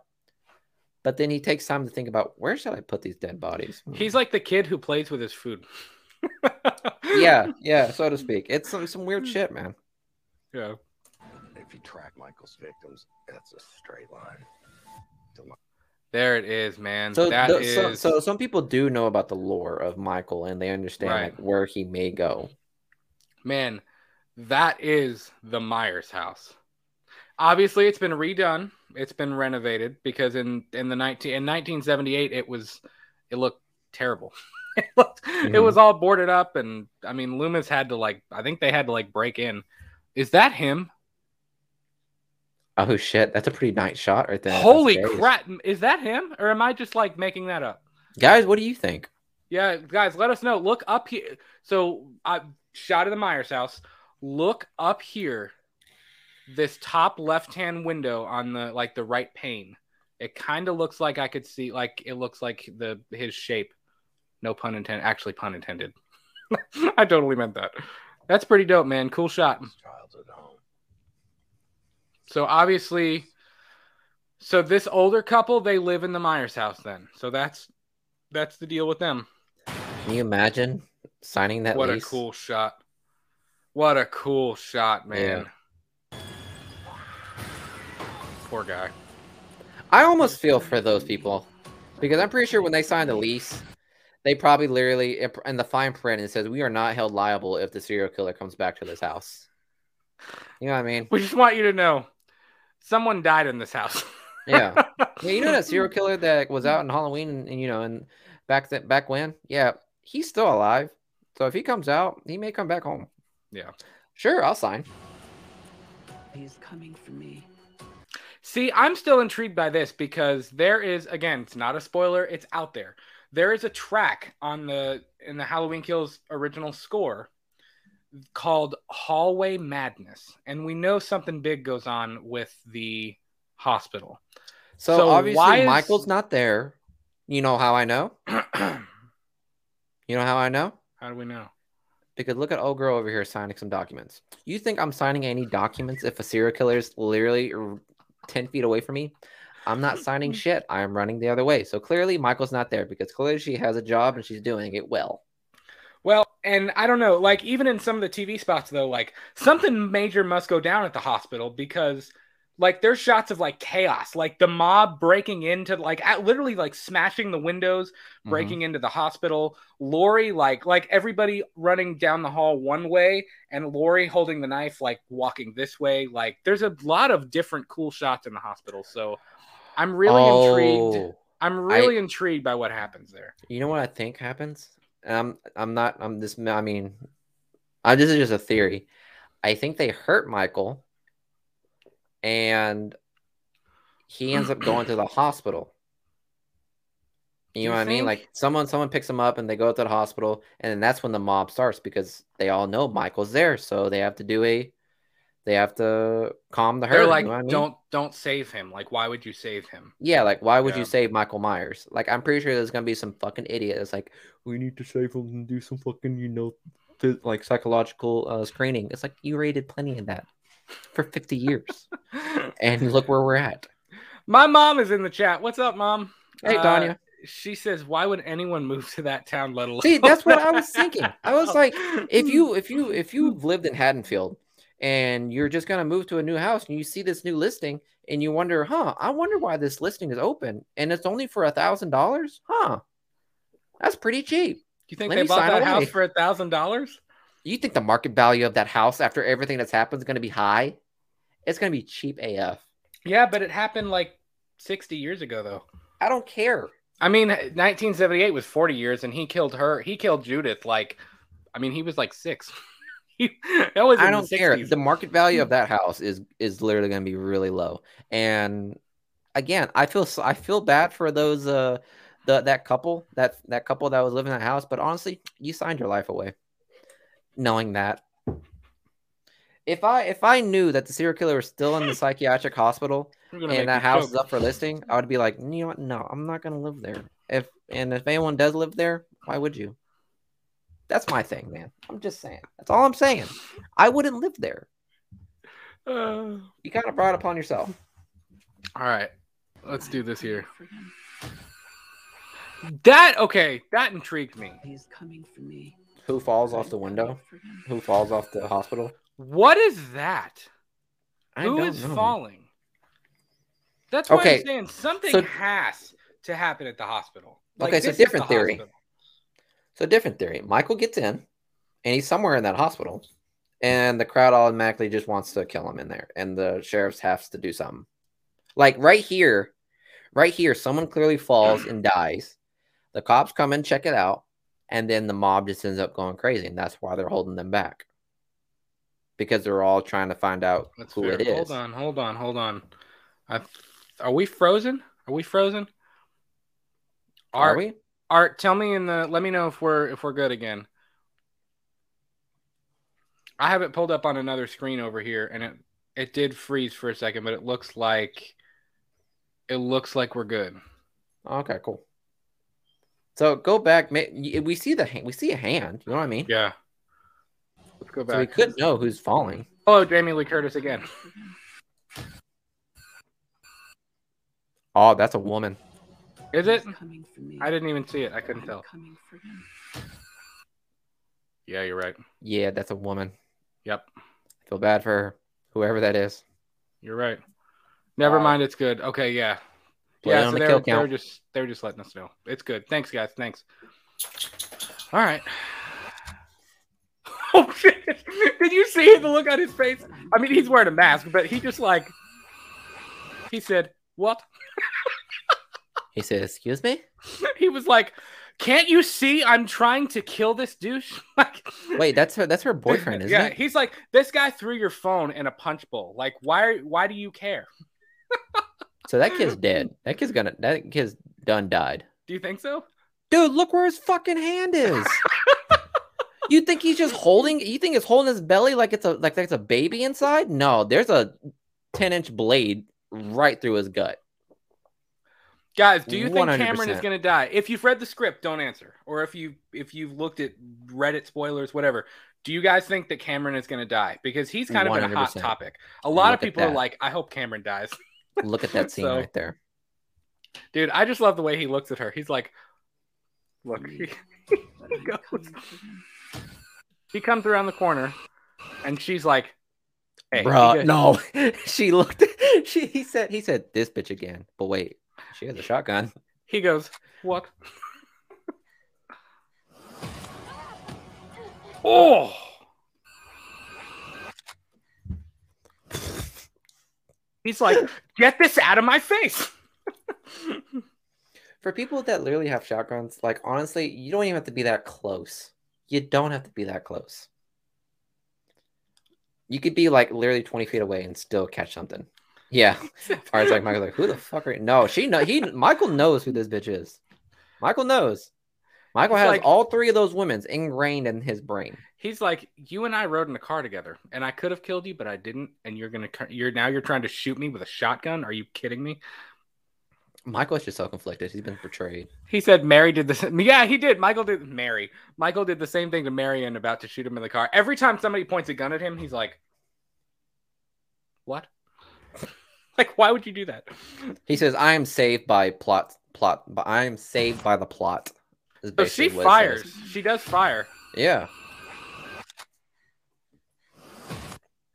but then he takes time to think about, where should I put these dead bodies? He's like the kid who plays with his food. Yeah, yeah, so to speak. It's some, some weird shit, man. Yeah. If you track Michael's victims, that's a straight line. There it is, man. So, that the, is... so, so some people do know about the lore of Michael, and they understand right. like, where he may go. Man, that is the Myers house. Obviously, it's been redone. It's been renovated because in in the nineteen in nineteen seventy-eight, it was it looked terrible. It looked, mm-hmm. it was all boarded up, and I mean, Loomis had to like I think they had to like break in. Is that him? Oh shit, that's a pretty nice shot right there. Holy crap, is that him, or am I just like making that up? Guys, what do you think? Yeah, guys, let us know. Look up here. So I shot at the Myers house. Look up here. This top left-hand window on the like the right pane. It kind of looks like I could see like it looks like the his shape. No pun intended. Actually, pun intended. I totally meant that. That's pretty dope, man. Cool shot. So obviously, so this older couple, they live in the Myers house then. So that's that's the deal with them. Can you imagine signing that? What lease? a cool shot. What a cool shot, man. Yeah. Poor guy. I almost feel for those people because I'm pretty sure when they signed the lease, they probably literally, in the fine print, it says, we are not held liable if the serial killer comes back to this house. You know what I mean? We just want you to know. Someone died in this house. Yeah. Yeah, you know that serial killer that was out in Halloween, and, and you know, and back that back when, yeah, he's still alive. So if he comes out, he may come back home. Yeah, sure, I'll sign. He's coming for me. See, I'm still intrigued by this because there is, again, it's not a spoiler. It's out there. There is a track on the in the Halloween Kills original score called Hallway Madness, and we know something big goes on with the hospital. So, so obviously why Michael's is... not there. You know how I know? You know how I know? How do we know? Because look at old girl over here signing some documents. You think I'm signing any documents if a serial killer is literally ten feet away from me? I'm not signing shit. I am running the other way. So clearly Michael's not there because clearly she has a job and she's doing it well. Well, and I don't know, like even in some of the T V spots though, like something major must go down at the hospital because like there's shots of like chaos, like the mob breaking into like at, literally like smashing the windows, breaking mm-hmm. into the hospital. Lori, like like everybody running down the hall one way and Lori holding the knife, like walking this way. Like there's a lot of different cool shots in the hospital. So I'm really oh, intrigued. I'm really I, intrigued by what happens there. You know what I think happens? I'm I'm not I'm this I mean I, this is just a theory. I think they hurt Michael and he ends up going to the hospital. You, you know what think? I mean? Like someone someone picks him up and they go to the hospital, and then that's when the mob starts because they all know Michael's there, so they have to do a they have to calm the herd. They're like, you know what I mean? Don't don't save him. Like, why would you save him? Yeah, like why would yeah. you save Michael Myers? Like, I'm pretty sure there's gonna be some fucking idiot that's like, we need to save him and do some fucking, you know, th like psychological uh, screening. It's like you rated plenty of that for fifty years, and look where we're at. My mom is in the chat. What's up, mom? Hey, uh, Danya. She says, why would anyone move to that town? Let alone see. That's what I was thinking. I was like, if you if you if you lived in Haddonfield, and you're just going to move to a new house and you see this new listing and you wonder, huh, I wonder why this listing is open and it's only for a thousand dollars? Huh. That's pretty cheap. You think Let they bought that away. house for a thousand dollars? You think the market value of that house after everything that's happened is going to be high? It's going to be cheap A F. Yeah, but it happened like sixty years ago, though. I don't care. I mean, nineteen seventy-eight was forty years and he killed her. He killed Judith. Like, I mean, he was like six. That was I don't the care. The market value of that house is is literally going to be really low. And again, I feel I feel bad for those uh the that couple that that couple that was living in that house. But honestly, you signed your life away, knowing that. If I if I knew that the serial killer was still in the psychiatric hospital and that house is up for listing, I would be like, you know what? No, I'm not going to live there. If and if anyone does live there, why would you? That's my thing, man. I'm just saying. That's all I'm saying. I wouldn't live there. Uh, you kind of brought it upon yourself. All right. Let's do this here. That, okay. That intrigued me. He's coming for me. Who falls off the window? Who falls off the hospital? What is that? I Who is know. falling? That's what okay. I'm saying. Something so, has to happen at the hospital. Like, okay, so different the theory. Hospital. So different theory. Michael gets in, and he's somewhere in that hospital, and the crowd automatically just wants to kill him in there, and the sheriff has to do something. Like right here, right here, someone clearly falls and dies. The cops come and check it out, and then the mob just ends up going crazy, and that's why they're holding them back. Because they're all trying to find out that's who fair. it is. Hold on, hold on, hold on. I've, are we frozen? Are we frozen? Art, are we? Art, tell me in the. Let me know if we're if we're good again. I have it pulled up on another screen over here, and it it did freeze for a second, but it looks like it looks like we're good. Okay, cool. So go back. We see the we see a hand. You know what I mean? Yeah. Let's go back. So we could know who's falling. Oh, Jamie Lee Curtis again. Oh, that's a woman. Is it? I didn't even see it. I couldn't I'm tell. Yeah, you're right. Yeah, that's a woman. Yep. I feel bad for her, whoever that is. You're right. Never uh, mind. It's good. Okay, yeah. Yeah, so they're, they're just they're just letting us know. It's good. Thanks, guys. Thanks. All right. Oh, shit. Did you see the look on his face? I mean, he's wearing a mask, but he just like, he said, what? He said, excuse me? He was like, can't you see I'm trying to kill this douche? Like, wait, that's her that's her boyfriend, isn't yeah, it? Yeah, he's like, this guy threw your phone in a punch bowl. Like, why why do you care? So that kid's dead. That kid's gonna that kid's done died. Do you think so? Dude, look where his fucking hand is. You think he's just holding you think it's holding his belly like it's a like that's a baby inside? No, there's a ten inch blade right through his gut. Guys, do you think one hundred percent Cameron is going to die? If you've read the script, don't answer. Or if you if you've looked at Reddit spoilers, whatever, do you guys think that Cameron is going to die? Because he's kind of one hundred percent. Been a hot topic. A lot Look of people are like, "I hope Cameron dies." Look at that scene so, right there, dude. I just love the way he looks at her. He's like, "Look," he, he goes. She comes around the corner, and she's like, "Hey, bro, no." She looked. She he said he said this bitch again. But wait. She has a shotgun. He goes, what? Oh! He's like, get this out of my face! For people that literally have shotguns, like, honestly, you don't even have to be that close. You don't have to be that close. You could be, like, literally twenty feet away and still catch something. Yeah, or it's like Michael's like, who the fuck are you? No, she know he Michael knows who this bitch is. Michael knows. Michael has like, all three of those women's ingrained in his brain. He's like, you and I rode in a car together, and I could have killed you, but I didn't. And you're gonna, you're now you're trying to shoot me with a shotgun? Are you kidding me? Michael's just so conflicted. He's been portrayed. He said Mary did the same. Yeah, he did. Michael did Mary. Michael did the same thing to Mary and about to shoot him in the car. Every time somebody points a gun at him, he's like, what? Like, why would you do that? He says, I am saved by plot, plot, but I am saved by the plot. So she fires. She does fire. Yeah.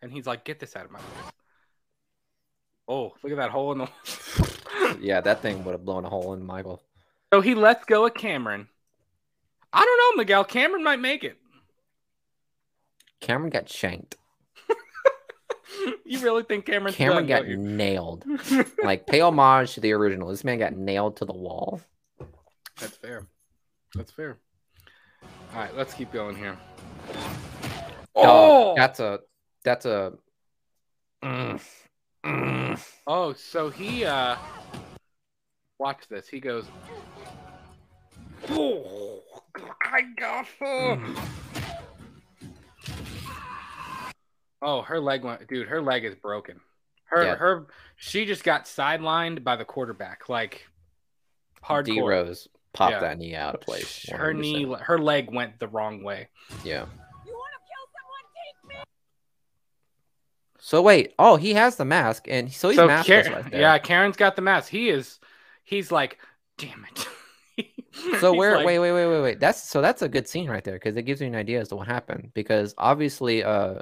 And he's like, get this out of my face. Oh, look at that hole in the... Yeah, that thing would have blown a hole in Michael. So he lets go of Cameron. I don't know, Miguel. Cameron might make it. Cameron got shanked. You really think Cameron's Cameron done, got nailed? Like, pay homage to the original. This man got nailed to the wall. That's fair. That's fair. All right, let's keep going here. Oh, oh that's a that's a. Mm, mm. Oh, so he uh, watch this. He goes. Oh, I got her. Mm. Oh, her leg went, dude. Her leg is broken. Her, yeah. her, she just got sidelined by the quarterback, like hardcore. D Rose pop yeah. that knee out of place. one hundred percent. Her knee, her leg went the wrong way. Yeah. You want to kill someone? Take me. So wait, oh, he has the mask, and so he's so maskless right there. Yeah, Karen's got the mask. He is, he's like, damn it. So where? Like, wait, wait, wait, wait, wait. That's so that's a good scene right there because it gives you an idea as to what happened. Because obviously, uh,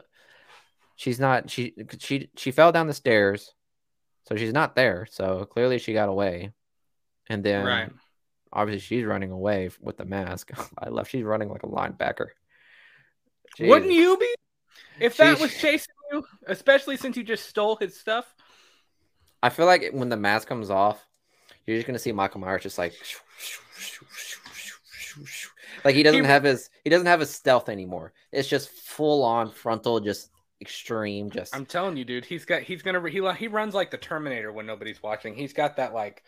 she's not she she she fell down the stairs, so she's not there. So clearly, she got away, and then right. obviously she's running away with the mask. I love she's running like a linebacker. Jesus. Wouldn't you be if that she, was chasing you? Especially since you just stole his stuff. I feel like when the mask comes off, you're just gonna see Michael Myers just like. Like he doesn't he, have his he doesn't have his stealth anymore. It's just full on frontal, just extreme. Just I'm telling you, dude, he's got he's gonna he he runs like the Terminator when nobody's watching. He's got that like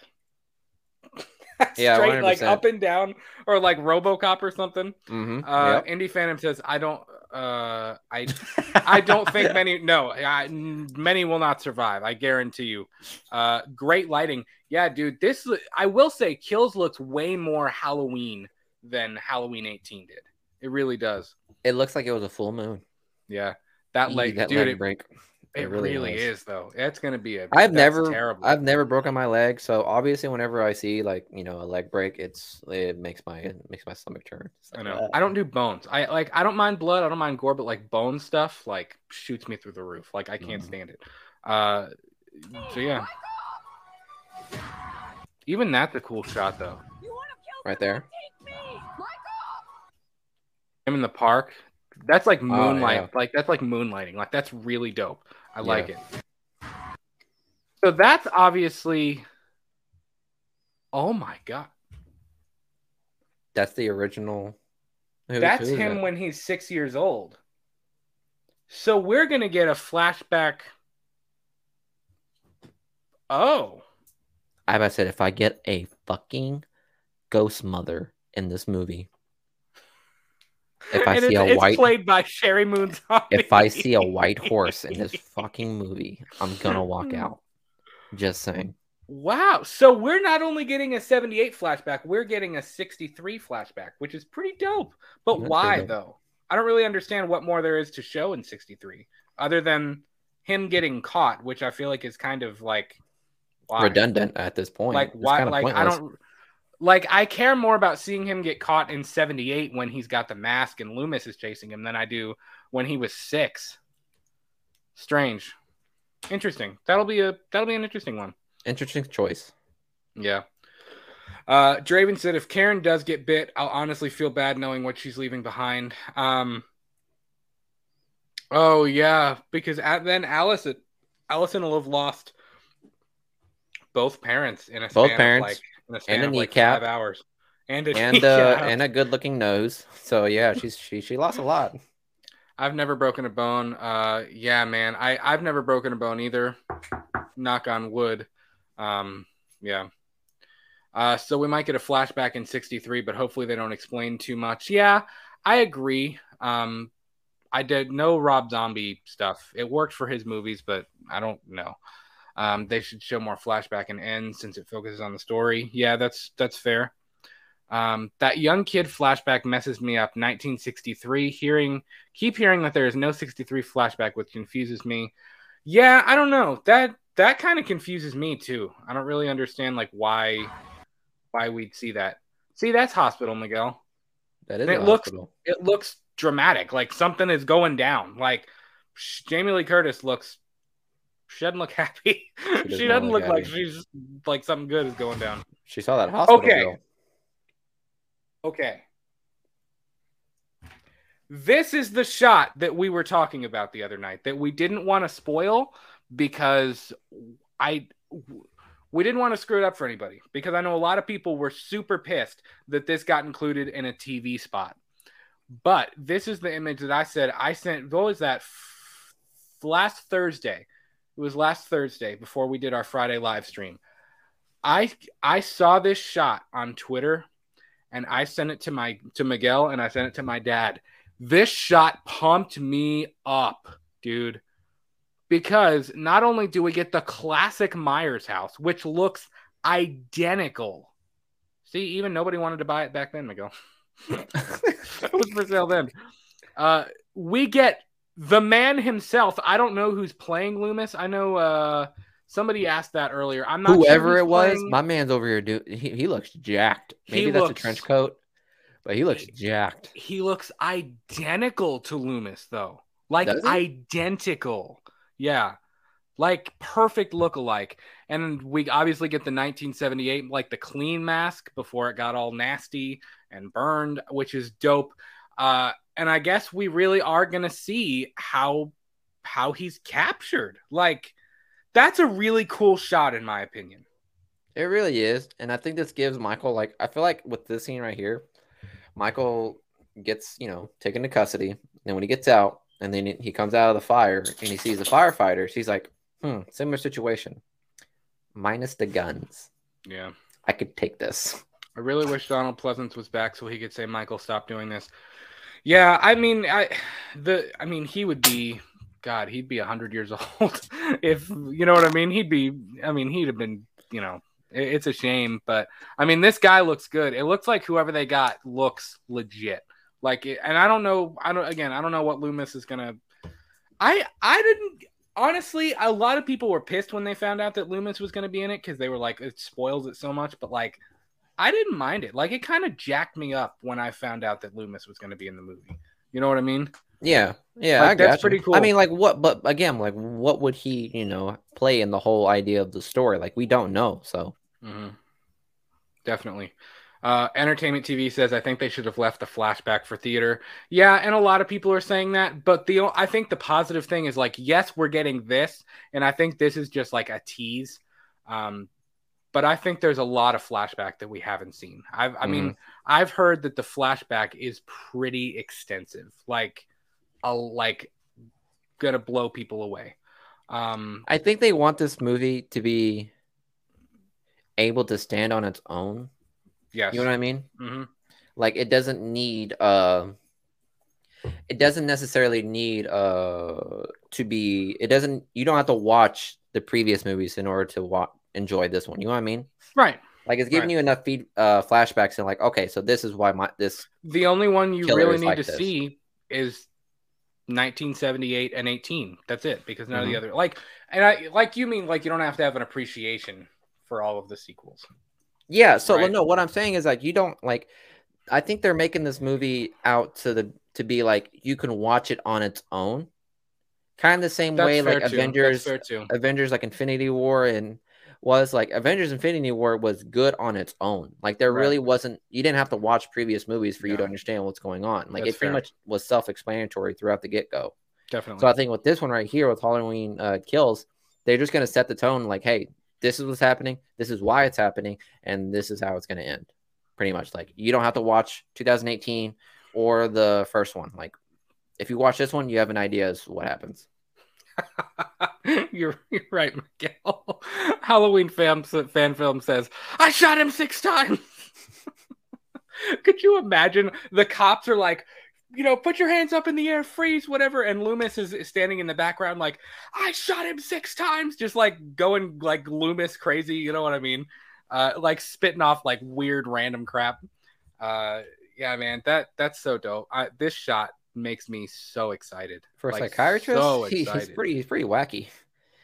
that yeah, straight one hundred percent. Like up and down or like RoboCop or something. Mm-hmm. Uh, yep. Indy Phantom says, "I don't, uh, I, I don't think many. No, I, many will not survive. I guarantee you." Uh, great lighting. Yeah, dude. This I will say, Kills looks way more Halloween than Halloween eighteen did. It really does. It looks like it was a full moon. Yeah, that like dude, leg it, break. It, it really, really is though. It's gonna be a. I've never, terrible. I've never broken my leg, so obviously, whenever I see like you know a leg break, it's it makes my it makes my stomach turn. Like, I know. Uh, I don't do bones. I like I don't mind blood. I don't mind gore, but like bone stuff like shoots me through the roof. Like I can't mm. stand it. Uh, so yeah. Even that's a cool shot though. Right there. I'm in the park. That's like moonlight. Oh, yeah. Like that's like moonlighting. Like that's really dope. I yeah. like it. So that's obviously. Oh my god. That's the original. Who, that's who him that? When he's six years old. So we're gonna get a flashback. Oh. As I said, if I get a fucking ghost mother in this movie. If I and see it's, a it's white played by Sherry Moon. If I see a white horse in this fucking movie, I'm gonna walk out. Just saying. Wow. So we're not only getting a seventy-eight flashback, we're getting a sixty-three flashback, which is pretty dope. But That's why dope. though? I don't really understand what more there is to show in sixty-three, other than him getting caught, which I feel like is kind of like why? redundant at this point. Like it's why? Like pointless. I don't. Like, I care more about seeing him get caught in seventy-eight when he's got the mask and Loomis is chasing him than I do when he was six. Strange. Interesting. That'll be a that'll be an interesting one. Interesting choice. Yeah. Uh, Draven said, if Karen does get bit, I'll honestly feel bad knowing what she's leaving behind. Um, oh, yeah. Because at, then Allison, Allison will have lost both parents in a both parents. Of, like, In and a kneecap, like hours, and a and, uh, and a good-looking nose. So yeah, she's she she lost a lot. I've never broken a bone. Uh, yeah, man, I I've never broken a bone either. Knock on wood. Um, yeah. Uh, so we might get a flashback in sixty-three, but hopefully they don't explain too much. Yeah, I agree. Um, I did no Rob Zombie stuff. It worked for his movies, but I don't know. Um, they should show more flashback and end since it focuses on the story. Yeah, that's that's fair. Um, that young kid flashback messes me up. nineteen sixty-three. Hearing, keep hearing that there is no sixty-three flashback, which confuses me. Yeah, I don't know. That that kind of confuses me too. I don't really understand like why why we'd see that. See, that's hospital, Miguel. That is. And it looks hospital. It looks dramatic. Like something is going down. Like Jamie Lee Curtis looks. She doesn't look happy. She, she doesn't look, look like she's like something good is going down. She saw that hospital. Okay. Girl. Okay. This is the shot that we were talking about the other night that we didn't want to spoil because I we didn't want to screw it up for anybody because I know a lot of people were super pissed that this got included in a T V spot. But this is the image that I said I sent. What was that? F- last Thursday. It was last Thursday before we did our Friday live stream. I I saw this shot on Twitter and I sent it to my to Miguel and I sent it to my dad. This shot pumped me up, dude. Because not only do we get the classic Myers house, which looks identical See, even nobody wanted to buy it back then, Miguel. It was for sale then. Uh, we get the man himself. I don't know who's playing Loomis. I know uh, somebody asked that earlier. I'm not whoever sure it was. Playing... My man's over here, dude. He, he looks jacked. Maybe he that's looks... a trench coat, but he looks he, jacked. He looks identical to Loomis, though. Like identical. Yeah. Like perfect look-alike. And we obviously get the nineteen seventy-eight, like the clean mask before it got all nasty and burned, which is dope. Uh, and I guess we really are going to see how, how he's captured. Like that's a really cool shot in my opinion. It really is. And I think this gives Michael, like, I feel like with this scene right here, Michael gets, you know, taken to custody. And then when he gets out and then he comes out of the fire and he sees the firefighters, he's like, hmm, similar situation. Minus the guns. Yeah. I could take this. I really wish Donald Pleasance was back so he could say, Michael, stop doing this. Yeah, I mean, I the I mean he would be God, he'd be a hundred years old. If you know what I mean. He'd be I mean, he'd have been, you know, it, it's a shame, but I mean this guy looks good. It looks like whoever they got looks legit. Like it, and I don't know, I don't again, I don't know what Loomis is gonna I I didn't honestly, a lot of people were pissed when they found out that Loomis was going to be in it because they were like, it spoils it so much. But, like, I didn't mind it. Like, it kind of jacked me up when I found out that Loomis was going to be in the movie. You know what I mean? Yeah. Yeah, like, I that's pretty cool. I mean, like, what – but, again, like, what would he, you know, play in the whole idea of the story? Like, we don't know, so. Mm-hmm. Definitely. Uh, Entertainment T V says, I think they should have left the flashback for theater. Yeah, and a lot of people are saying that, but the I think the positive thing is, like, yes, we're getting this, and I think this is just, like, a tease. Um, but I think there's a lot of flashback that we haven't seen. I've, I mm-hmm. mean, I've heard that the flashback is pretty extensive. Like, a, like gonna blow people away. Um, I think they want this movie to be able to stand on its own. Yes. You know what I mean? Mm-hmm. Like it doesn't need uh it doesn't necessarily need uh to be it doesn't you don't have to watch the previous movies in order to wa- enjoy this one. You know what I mean? Right. Like it's giving right. you enough feed uh flashbacks and like, okay, so this is why my this the only one you really need like to this. see is nineteen seventy-eight and eighteen. That's it, because none mm-hmm. of the other like and I like you mean like you don't have to have an appreciation for all of the sequels. Yeah, so right. no, what I'm saying is like you don't like. I think they're making this movie out to the to be like you can watch it on its own, kind of the same That's way like too. Avengers, Avengers like Infinity War and was like Avengers Infinity War was good on its own. Like there right. really wasn't you didn't have to watch previous movies for yeah. you to understand what's going on. Like That's it fair. pretty much was self-explanatory throughout the get-go. Definitely. So I think with this one right here with Halloween uh, Kills, they're just gonna set the tone like, hey. This is what's happening. This is why it's happening. And this is how it's going to end. Pretty much. Like, you don't have to watch two thousand eighteen or the first one. Like, if you watch this one, you have an idea as to what happens. you're, you're right, Miguel. Halloween fan, fan film says, I shot him six times. Could you imagine? The cops are like, you know, put your hands up in the air, freeze, whatever. And Loomis is standing in the background like, I shot him six times. Just like going like Loomis crazy. You know what I mean? Uh, like spitting off like weird random crap. Uh, yeah, man, that that's so dope. I, this shot makes me so excited. For a like, psychiatrist, so excited. He's, pretty, he's pretty wacky.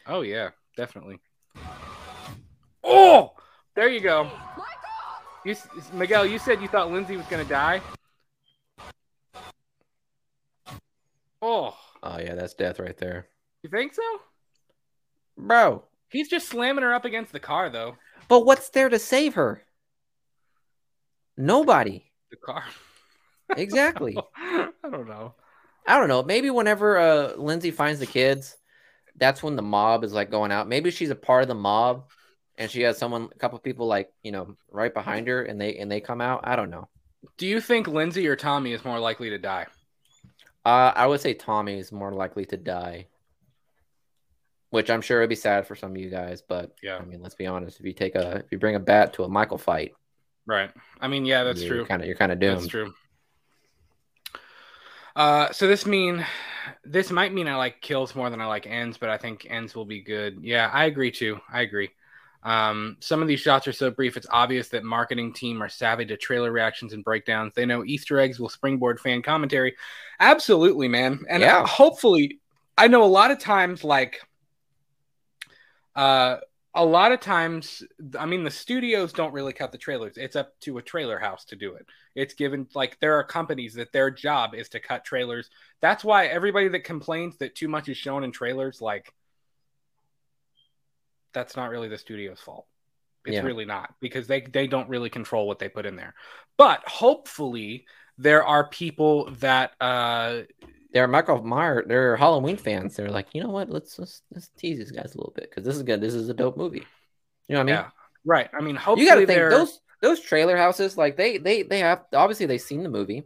Oh, yeah, definitely. Oh, there you go. You, Miguel, you said you thought Lindsay was going to die. Oh. oh, yeah, that's death right there. You think so? Bro. He's just slamming her up against the car, though. But what's there to save her? Nobody. The car. Exactly. I don't know. I don't know. Maybe whenever uh, Lindsay finds the kids, that's when the mob is, like, going out. Maybe she's a part of the mob, and she has someone, a couple people, like, you know, right behind her, and they and they come out. I don't know. Do you think Lindsay or Tommy is more likely to die? Uh, I would say Tommy is more likely to die, which I'm sure would be sad for some of you guys. But yeah, I mean, let's be honest. If you take a, if you bring a bat to a Michael fight, right? I mean, yeah, that's true. Kind of, you're kind of doomed. That's true. Uh, so this mean, this might mean I like kills more than I like ends, but I think ends will be good. Yeah, I agree too. I agree. Um, some of these shots are so brief, it's obvious that marketing team are savvy to trailer reactions and breakdowns. They know Easter eggs will springboard fan commentary. Absolutely, man. And yeah. hopefully, I know a lot of times, like, uh, a lot of times, I mean, the studios don't really cut the trailers. It's up to a trailer house to do it. It's given, like, there are companies that their job is to cut trailers. That's why everybody that complains that too much is shown in trailers, like, that's not really the studio's fault. It's yeah. really not, because they, they don't really control what they put in there. But hopefully there are people that... Uh, they're Michael Myers, they're Halloween fans. They're like, you know what? Let's let's, let's tease these guys a little bit, because this is good. This is a dope movie. You know what I mean? Yeah, right. I mean, hopefully you got to think, they're... those those trailer houses, like they they they have, obviously they've seen the movie.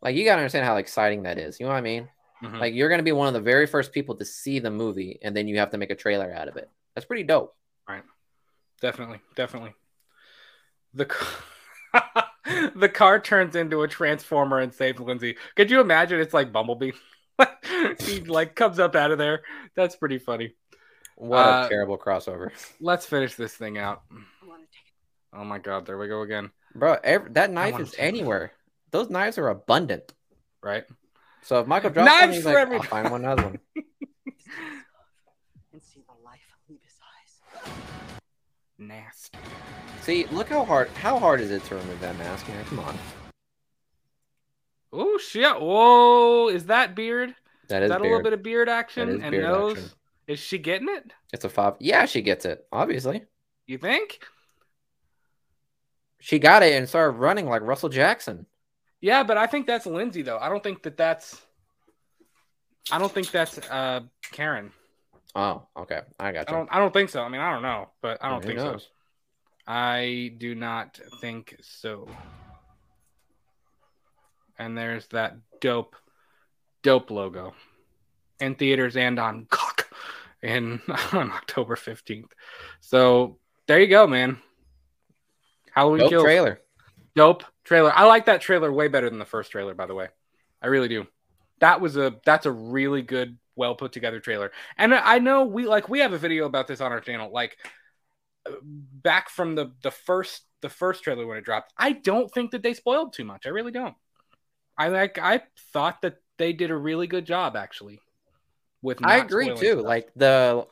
Like, you got to understand how exciting that is. You know what I mean? Mm-hmm. Like, you're going to be one of the very first people to see the movie, and then you have to make a trailer out of it. That's pretty dope. Right. Definitely. Definitely. The car, the car turns into a transformer and saves Lindsay. Could you imagine? It's like Bumblebee. He, like, comes up out of there. That's pretty funny. What uh, a terrible crossover. Let's finish this thing out. I want to take it. Oh, my God. There we go again. Bro, every, that knife is anywhere. It. Those knives are abundant. Right. So if Michael drops one, he's like, I'll find one another one. And see the life leave his eyes. Nasty. See, look how hard how hard is it to remove that mask, man? Come on. Oh shit. Whoa. Is that beard? That is, is that beard. A little bit of beard action that is and beard nose? Action. Is she getting it? It's a five. Yeah, she gets it, obviously. You think? She got it and started running like Russell Jackson. Yeah, but I think that's Lindsay, though. I don't think that that's... I don't think that's uh, Karen. Oh, okay. I got you. I don't, I don't think so. I mean, I don't know, but I don't think so. I do not think so. And there's that dope, dope logo. In theaters and on cock in, on October fifteenth. So, there you go, man. Halloween Kills. Dope trailer. Dope trailer. I like that trailer way better than the first trailer, by the way. I really do. That was a that's a really good, well put together trailer. And I know we like we have a video about this on our channel. Like, back from the the first the first trailer when it dropped, I don't think that they spoiled too much. I really don't. I like I thought that they did a really good job actually. With not I agree too. Stuff. Like the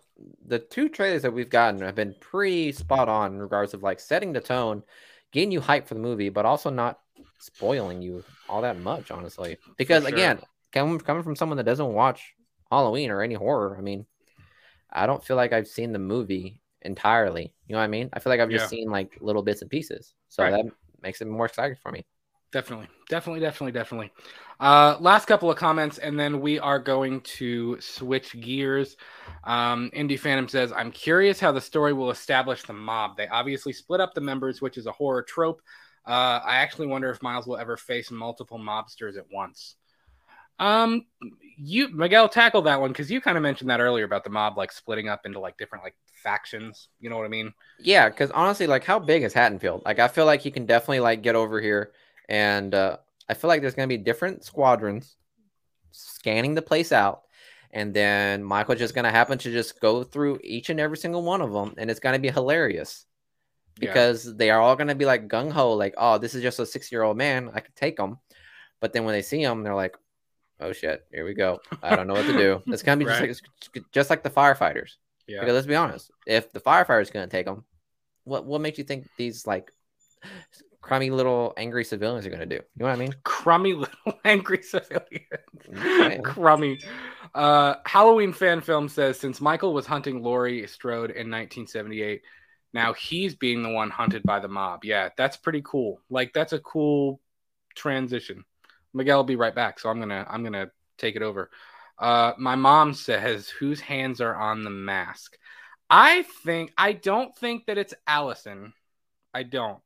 the two trailers that we've gotten have been pretty spot on in regards of like setting the tone. Getting you hype for the movie, but also not spoiling you all that much, honestly. Because, sure. again, coming from someone that doesn't watch Halloween or any horror, I mean, I don't feel like I've seen the movie entirely. You know what I mean? I feel like I've just yeah. seen, like, little bits and pieces. So right. that makes it more exciting for me. Definitely. Definitely, definitely, definitely. Uh, last couple of comments, and then we are going to switch gears. Um, Indie Phantom says, I'm curious how the story will establish the mob. They obviously split up the members, which is a horror trope. Uh, I actually wonder if Miles will ever face multiple mobsters at once. Um, you, Miguel, tackle that one, because you kind of mentioned that earlier about the mob, like, splitting up into, like, different, like, factions. You know what I mean? Yeah, because honestly, like, how big is Haddonfield? Like, I feel like he can definitely, like, get over here. And uh, I feel like there's going to be different squadrons scanning the place out. And then Michael's just going to happen to just go through each and every single one of them. And it's going to be hilarious because yeah. they are all going to be like gung-ho, like, oh, this is just a six-year-old man. I could take him. But then when they see him, they're like, oh, shit, here we go. I don't know what to do. It's going to be right. just, like, just like the firefighters. Yeah. Because let's be honest. If the firefighter's going to take them, what, what makes you think these, like... crummy little angry civilians are gonna do? You know what I mean? Crummy little angry civilians. Crummy. Uh, Halloween Fan Film says, since Michael was hunting Laurie Strode in nineteen seventy-eight, now he's being the one hunted by the mob. Yeah, that's pretty cool. Like, that's a cool transition. Miguel will be right back, so I'm gonna I'm gonna take it over. Uh, my mom says, whose hands are on the mask? I think I don't think that it's Allison. I don't.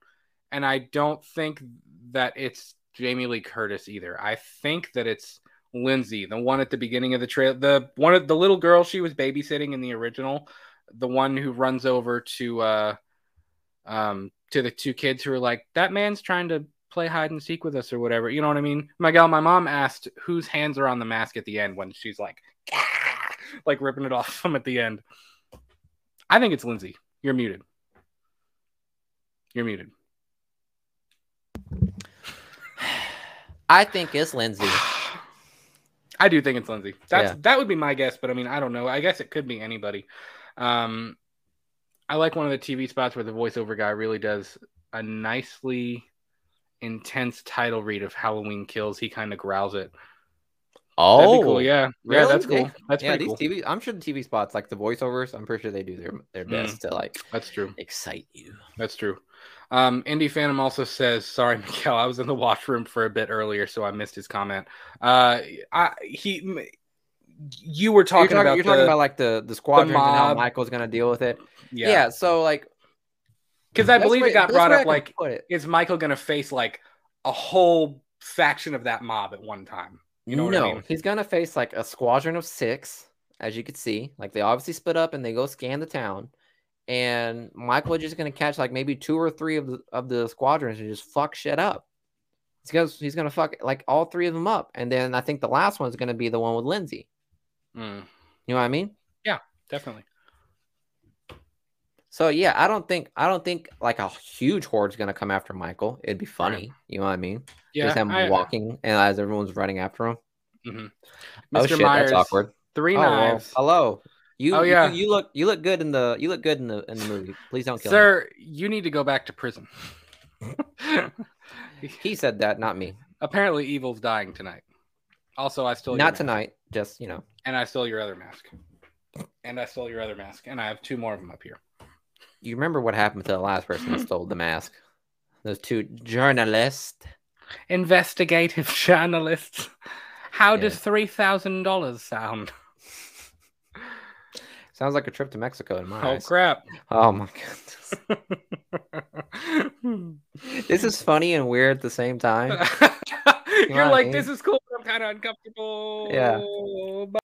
And I don't think that it's Jamie Lee Curtis either. I think that it's Lindsay, the one at the beginning of the trailer, the one of the little girl she was babysitting in the original, the one who runs over to uh, um, to the two kids who are like, that man's trying to play hide and seek with us or whatever. You know what I mean? My gal, my mom asked whose hands are on the mask at the end when she's like, ah! like ripping it off from at the end. I think it's Lindsay. You're muted. You're muted. I think it's Lindsay. I do think it's Lindsay. That's yeah. That would be my guess, but I mean, I don't know. I guess it could be anybody. Um, I like one of the T V spots where the voiceover guy really does a nicely intense title read of Halloween Kills. He kind of growls it. Oh, that'd be cool. Yeah, really? Yeah, that's cool. That's yeah, pretty these cool. T V, I'm sure the T V spots, like the voiceovers, I'm pretty sure they do their their best mm, to like. That's true. Excite you. That's true. Um, Indie Phantom also says, "Sorry, Mikael, I was in the washroom for a bit earlier, so I missed his comment." Uh, I he, you were talking, you're talking about you're the, talking about like the the squadron and how Michael's gonna deal with it. Yeah. Yeah. So like, because I believe it got brought up like, is Michael gonna face like a whole faction of that mob at one time? You know what no, I mean? He's gonna face like a squadron of six, as you could see. Like they obviously split up and they go scan the town, and Michael is just gonna catch like maybe two or three of the of the squadrons and just fuck shit up. He's gonna he's gonna fuck like all three of them up, and then I think the last one's gonna be the one with Lindsay. Mm. You know what I mean? Yeah, definitely. So yeah, I don't think I don't think like a huge horde's gonna come after Michael. It'd be funny, right. You know what I mean? Yeah, just him I, walking and as everyone's running after him. Mm-hmm. Oh Mister shit, Myers, that's awkward. Three oh, knives. Well, hello, you. Oh, yeah. you. You look. You look good in the. You look good in the in the movie. Please don't kill sir. Me. You need to go back to prison. He said that, not me. Apparently, Evil's dying tonight. Also, I stole not your tonight. Mask. Just you know. And I stole your other mask. And I stole your other mask. And I have two more of them up here. You remember what happened to the last person that stole the mask? Those two journalists. Investigative journalists. How yeah. does three thousand dollars sound? Sounds like a trip to Mexico in my oh, eyes. Oh, crap. Oh, my goodness. This is funny and weird at the same time. You know You're like, I mean? This is cool. I'm kind of uncomfortable. Yeah. But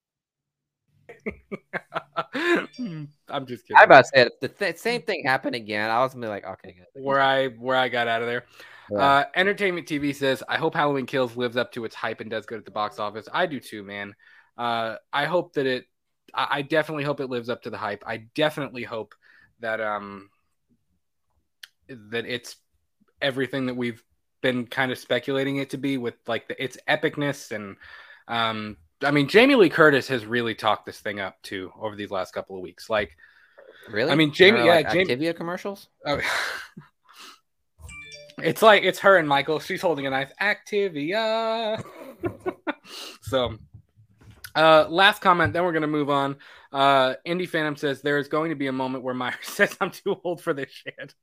I'm just kidding. I about said the th- same thing happened again. I was gonna be like, okay, good. Where I where I got out of there. Yeah. Uh, Entertainment T V says, I hope Halloween Kills lives up to its hype and does good at the box office. I do too, man. Uh, I hope that it. I, I definitely hope it lives up to the hype. I definitely hope that um that it's everything that we've been kind of speculating it to be, with like the, its epicness and um. I mean, Jamie Lee Curtis has really talked this thing up too over these last couple of weeks. Like, really? I mean, Jamie, yeah, like Activia commercials. Oh, it's like it's her and Michael. She's holding a knife. Activia. So, uh, last comment. Then we're gonna move on. Uh, Indie Phantom says there is going to be a moment where Myers says, "I'm too old for this shit."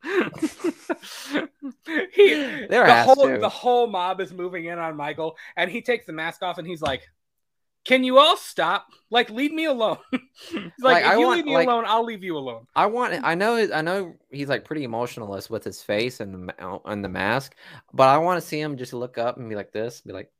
he, there the whole to. the whole mob is moving in on Michael, and he takes the mask off, and he's like, can you all stop? Like, leave me alone. like, like, if I you want, leave me like, alone, I'll leave you alone. I want. I know. I know. He's like pretty emotionalist with his face and the and the mask, but I want to see him just look up and be like this, be like,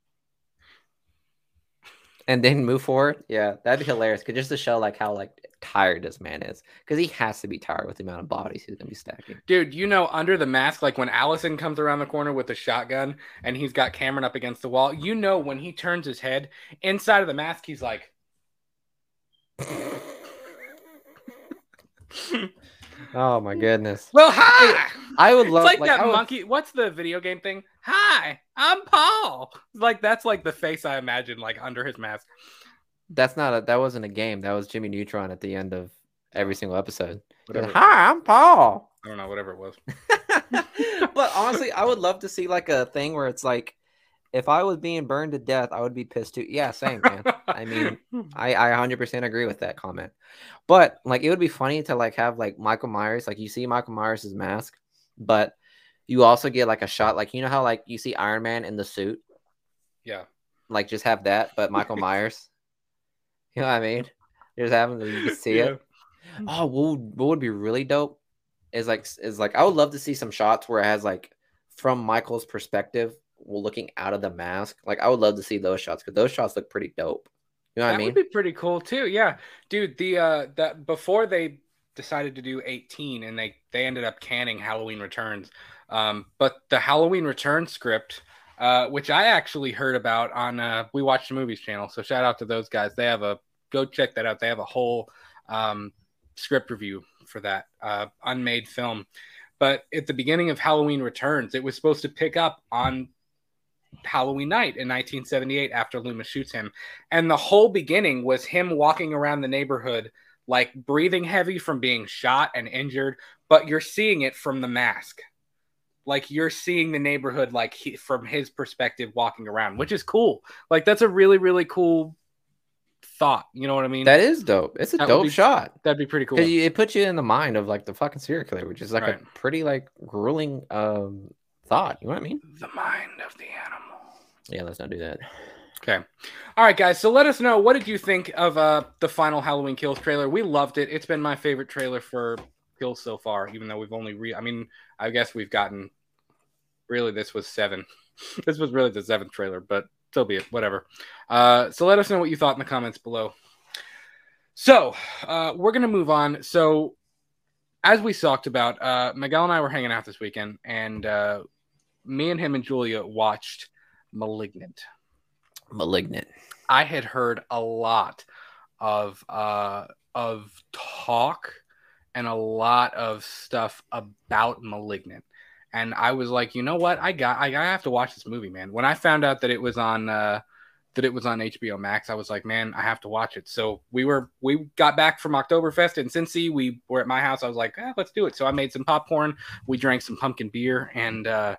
and then move forward. Yeah, that'd be hilarious. Cause just to show like how like tired this man is, because he has to be tired with the amount of bodies he's gonna be stacking. Dude, you know, under the mask, like when Allison comes around the corner with a shotgun and he's got Cameron up against the wall, you know, when he turns his head inside of the mask, he's like, oh my goodness. Well, hi. I would love it's like, like that would... monkey. What's the video game thing? Hi, I'm Paul. Like that's like the face I imagine like under his mask. That's not a. That wasn't a game. That was Jimmy Neutron at the end of every single episode. Whatever. Hi, I'm Paul. I don't know. Whatever it was. But honestly, I would love to see like a thing where it's like, if I was being burned to death, I would be pissed too. Yeah, same, man. I mean, I, I one hundred percent agree with that comment. But like, it would be funny to like have like Michael Myers. Like you see Michael Myers' mask, but you also get like a shot. Like you know how like you see Iron Man in the suit. Yeah. Like just have that, but Michael Myers. You know what I mean? You're just having to you can see yeah. it. Oh, what would, what would be really dope is like is like I would love to see some shots where it has like from Michael's perspective, while looking out of the mask. Like I would love to see those shots because those shots look pretty dope. You know what that I mean? That would be pretty cool too. Yeah, dude. The uh, that before they decided to do eighteen and they they ended up canning Halloween Returns. Um, but the Halloween Return script. Uh, which I actually heard about on uh, We Watch the Movies channel. So shout out to those guys. They have a go check that out. They have a whole um, script review for that uh, unmade film. But at the beginning of Halloween Returns, it was supposed to pick up on Halloween night in nineteen seventy-eight after Loomis shoots him. And the whole beginning was him walking around the neighborhood, like breathing heavy from being shot and injured, but you're seeing it from the mask. Like you're seeing the neighborhood, like he, from his perspective, walking around, which is cool. Like that's a really, really cool thought. You know what I mean? That is dope. It's a that dope be, shot. That'd be pretty cool. It puts you in the mind of like the fucking serial killer, which is like right. a pretty like grueling um, thought. You know what I mean? The mind of the animal. Yeah, let's not do that. Okay. All right, guys. So let us know, what did you think of uh, the final Halloween Kills trailer? We loved it. It's been my favorite trailer for Kills so far, even though we've only re... I mean, I guess we've gotten... Really, this was seven. This was really the seventh trailer, but so be it. Whatever. Uh, so let us know what you thought in the comments below. So uh, we're going to move on. So as we talked about, uh, Miguel and I were hanging out this weekend, and uh, me and him and Julia watched Malignant. Malignant. I had heard a lot of uh, of talk and a lot of stuff about Malignant. And I was like, you know what? I got, I, I have to watch this movie, man. When I found out that it was on, uh, that it was on H B O Max, I was like, man, I have to watch it. So we were, we got back from Oktoberfest, and Cincy, we were at my house. I was like, eh, let's do it. So I made some popcorn. We drank some pumpkin beer, and uh,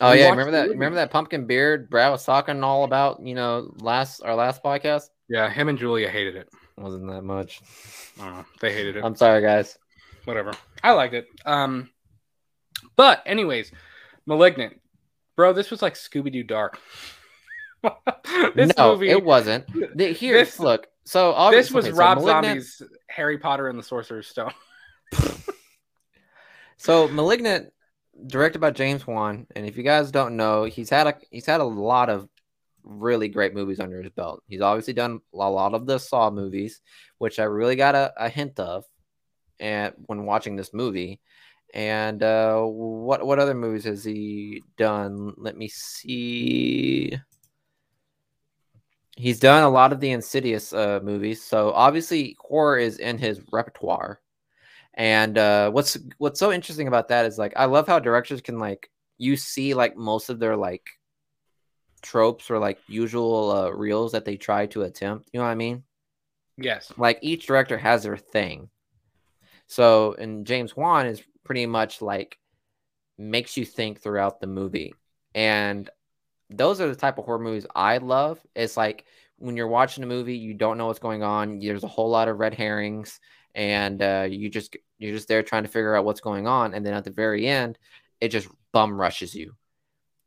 oh yeah, remember that? Remember that pumpkin beer Brad was talking all about? You know, last our last podcast. Yeah, him and Julia hated it. Wasn't that much? I don't know. They hated it. I'm sorry, guys. Whatever. I liked it. Um. But anyways, Malignant, bro, this was like Scooby-Doo Dark. this no, movie, it wasn't. Here, this, look. So this was okay, Rob so Zombie's Harry Potter and the Sorcerer's Stone. So Malignant, directed by James Wan, and if you guys don't know, he's had a he's had a lot of really great movies under his belt. He's obviously done a lot of the Saw movies, which I really got a, a hint of, and when watching this movie. And uh, what what other movies has he done? Let me see. He's done a lot of the Insidious uh, movies, so obviously horror is in his repertoire. And uh, what's what's so interesting about that is like I love how directors can like you see like most of their like tropes or like usual uh, reels that they try to attempt. You know what I mean? Yes. Like each director has their thing. So, and James Wan is pretty much like makes you think throughout the movie. And those are the type of horror movies I love. It's like when you're watching a movie, you don't know what's going on. There's a whole lot of red herrings, and uh, you just, you're just there trying to figure out what's going on. And then at the very end, it just bum rushes you.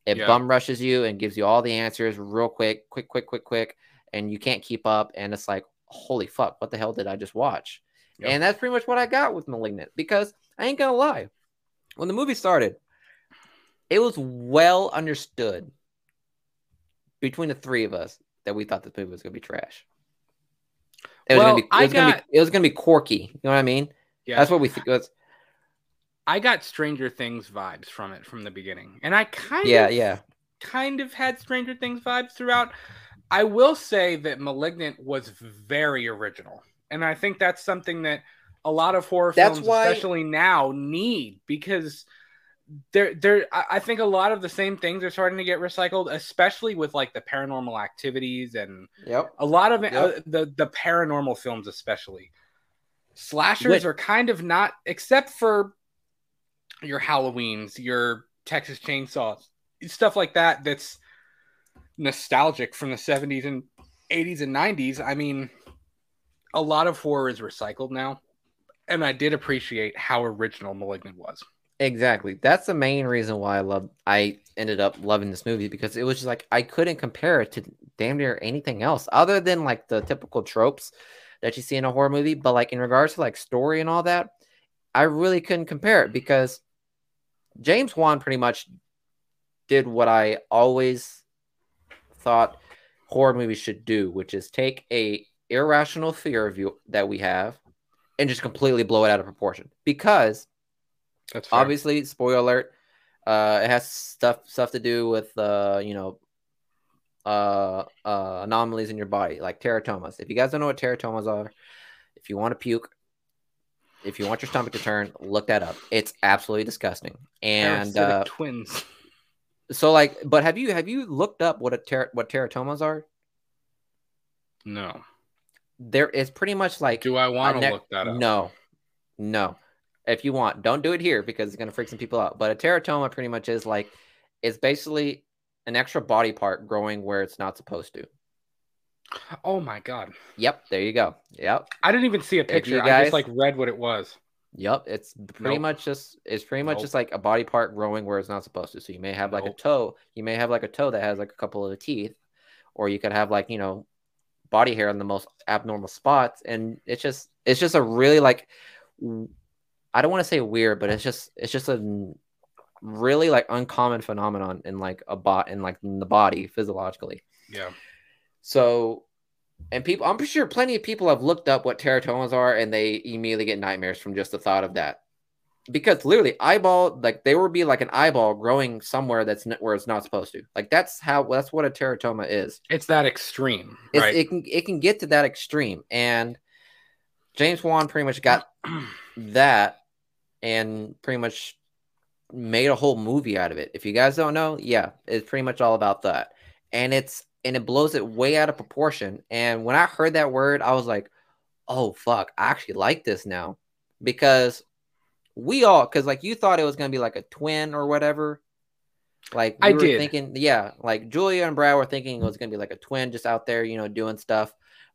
It yeah. bum rushes you and gives you all the answers real quick, quick, quick, quick, quick. And you can't keep up. And it's like, holy fuck, what the hell did I just watch? Yep. And that's pretty much what I got with Malignant, because I ain't going to lie. When the movie started, it was well understood between the three of us that we thought this movie was going to be trash. It well, was going got... to be quirky. You know what I mean? Yeah. That's what we think. Was... I got Stranger Things vibes from it from the beginning. And I kind yeah, of yeah. kind of had Stranger Things vibes throughout. I will say that Malignant was very original. And I think that's something that a lot of horror films, that's why... especially now, need, because they're, they're, I think a lot of the same things are starting to get recycled, especially with like the Paranormal Activities and yep. a lot of yep. uh, the, the paranormal films, especially. Slashers Which... are kind of not, except for your Halloweens, your Texas Chainsaws, stuff like that that's nostalgic from the seventies and eighties and nineties. I mean... a lot of horror is recycled now, and I did appreciate how original Malignant was. Exactly. That's the main reason why I love. I ended up loving this movie, because it was just like I couldn't compare it to damn near anything else other than like the typical tropes that you see in a horror movie. But like in regards to like story and all that, I really couldn't compare it, because James Wan pretty much did what I always thought horror movies should do, which is take a irrational fear of you that we have and just completely blow it out of proportion, because that's fair. Obviously spoiler alert, uh it has stuff stuff to do with uh you know uh uh anomalies in your body, like teratomas. If you guys don't know what teratomas are, if you want to puke, If you want your stomach to turn, look that up. It's absolutely disgusting. And uh, twins. So like, but have you have you looked up what a ter- what teratomas are? No. There is pretty much like. Do I want to ne- look that up? No, no. If you want, don't do it here because it's going to freak some people out. But a teratoma pretty much is like, it's basically an extra body part growing where it's not supposed to. Oh my god. Yep, there you go. Yep. I didn't even see a picture. Guys, I just like read what it was. Yep, it's pretty nope. much just it's pretty much nope. just like a body part growing where it's not supposed to. So you may have like nope. a toe, you may have like a toe that has like a couple of teeth, or you could have like, you know, body hair in the most abnormal spots, and it's just it's just a really like I don't want to say weird, but it's just it's just a really like uncommon phenomenon in like a bot in like in the body physiologically. Yeah. So, and people, I'm sure plenty of people have looked up what teratomas are, and they immediately get nightmares from just the thought of that. Because literally, eyeball, like they would be like an eyeball growing somewhere that's not, where it's not supposed to. Like that's how, that's what a teratoma is. It's that extreme, right? It's, it can, it can get to that extreme. And James Wan pretty much got that and pretty much made a whole movie out of it. If you guys don't know, yeah, it's pretty much all about that. And it's, And it blows it way out of proportion. And when I heard that word, I was like, oh, fuck, I actually like this now. Because we all, because like you thought it was going to be like a twin or whatever. Like we I were did. thinking, yeah, like Julia and Brad were thinking it was going to be like a twin just out there, you know, doing stuff.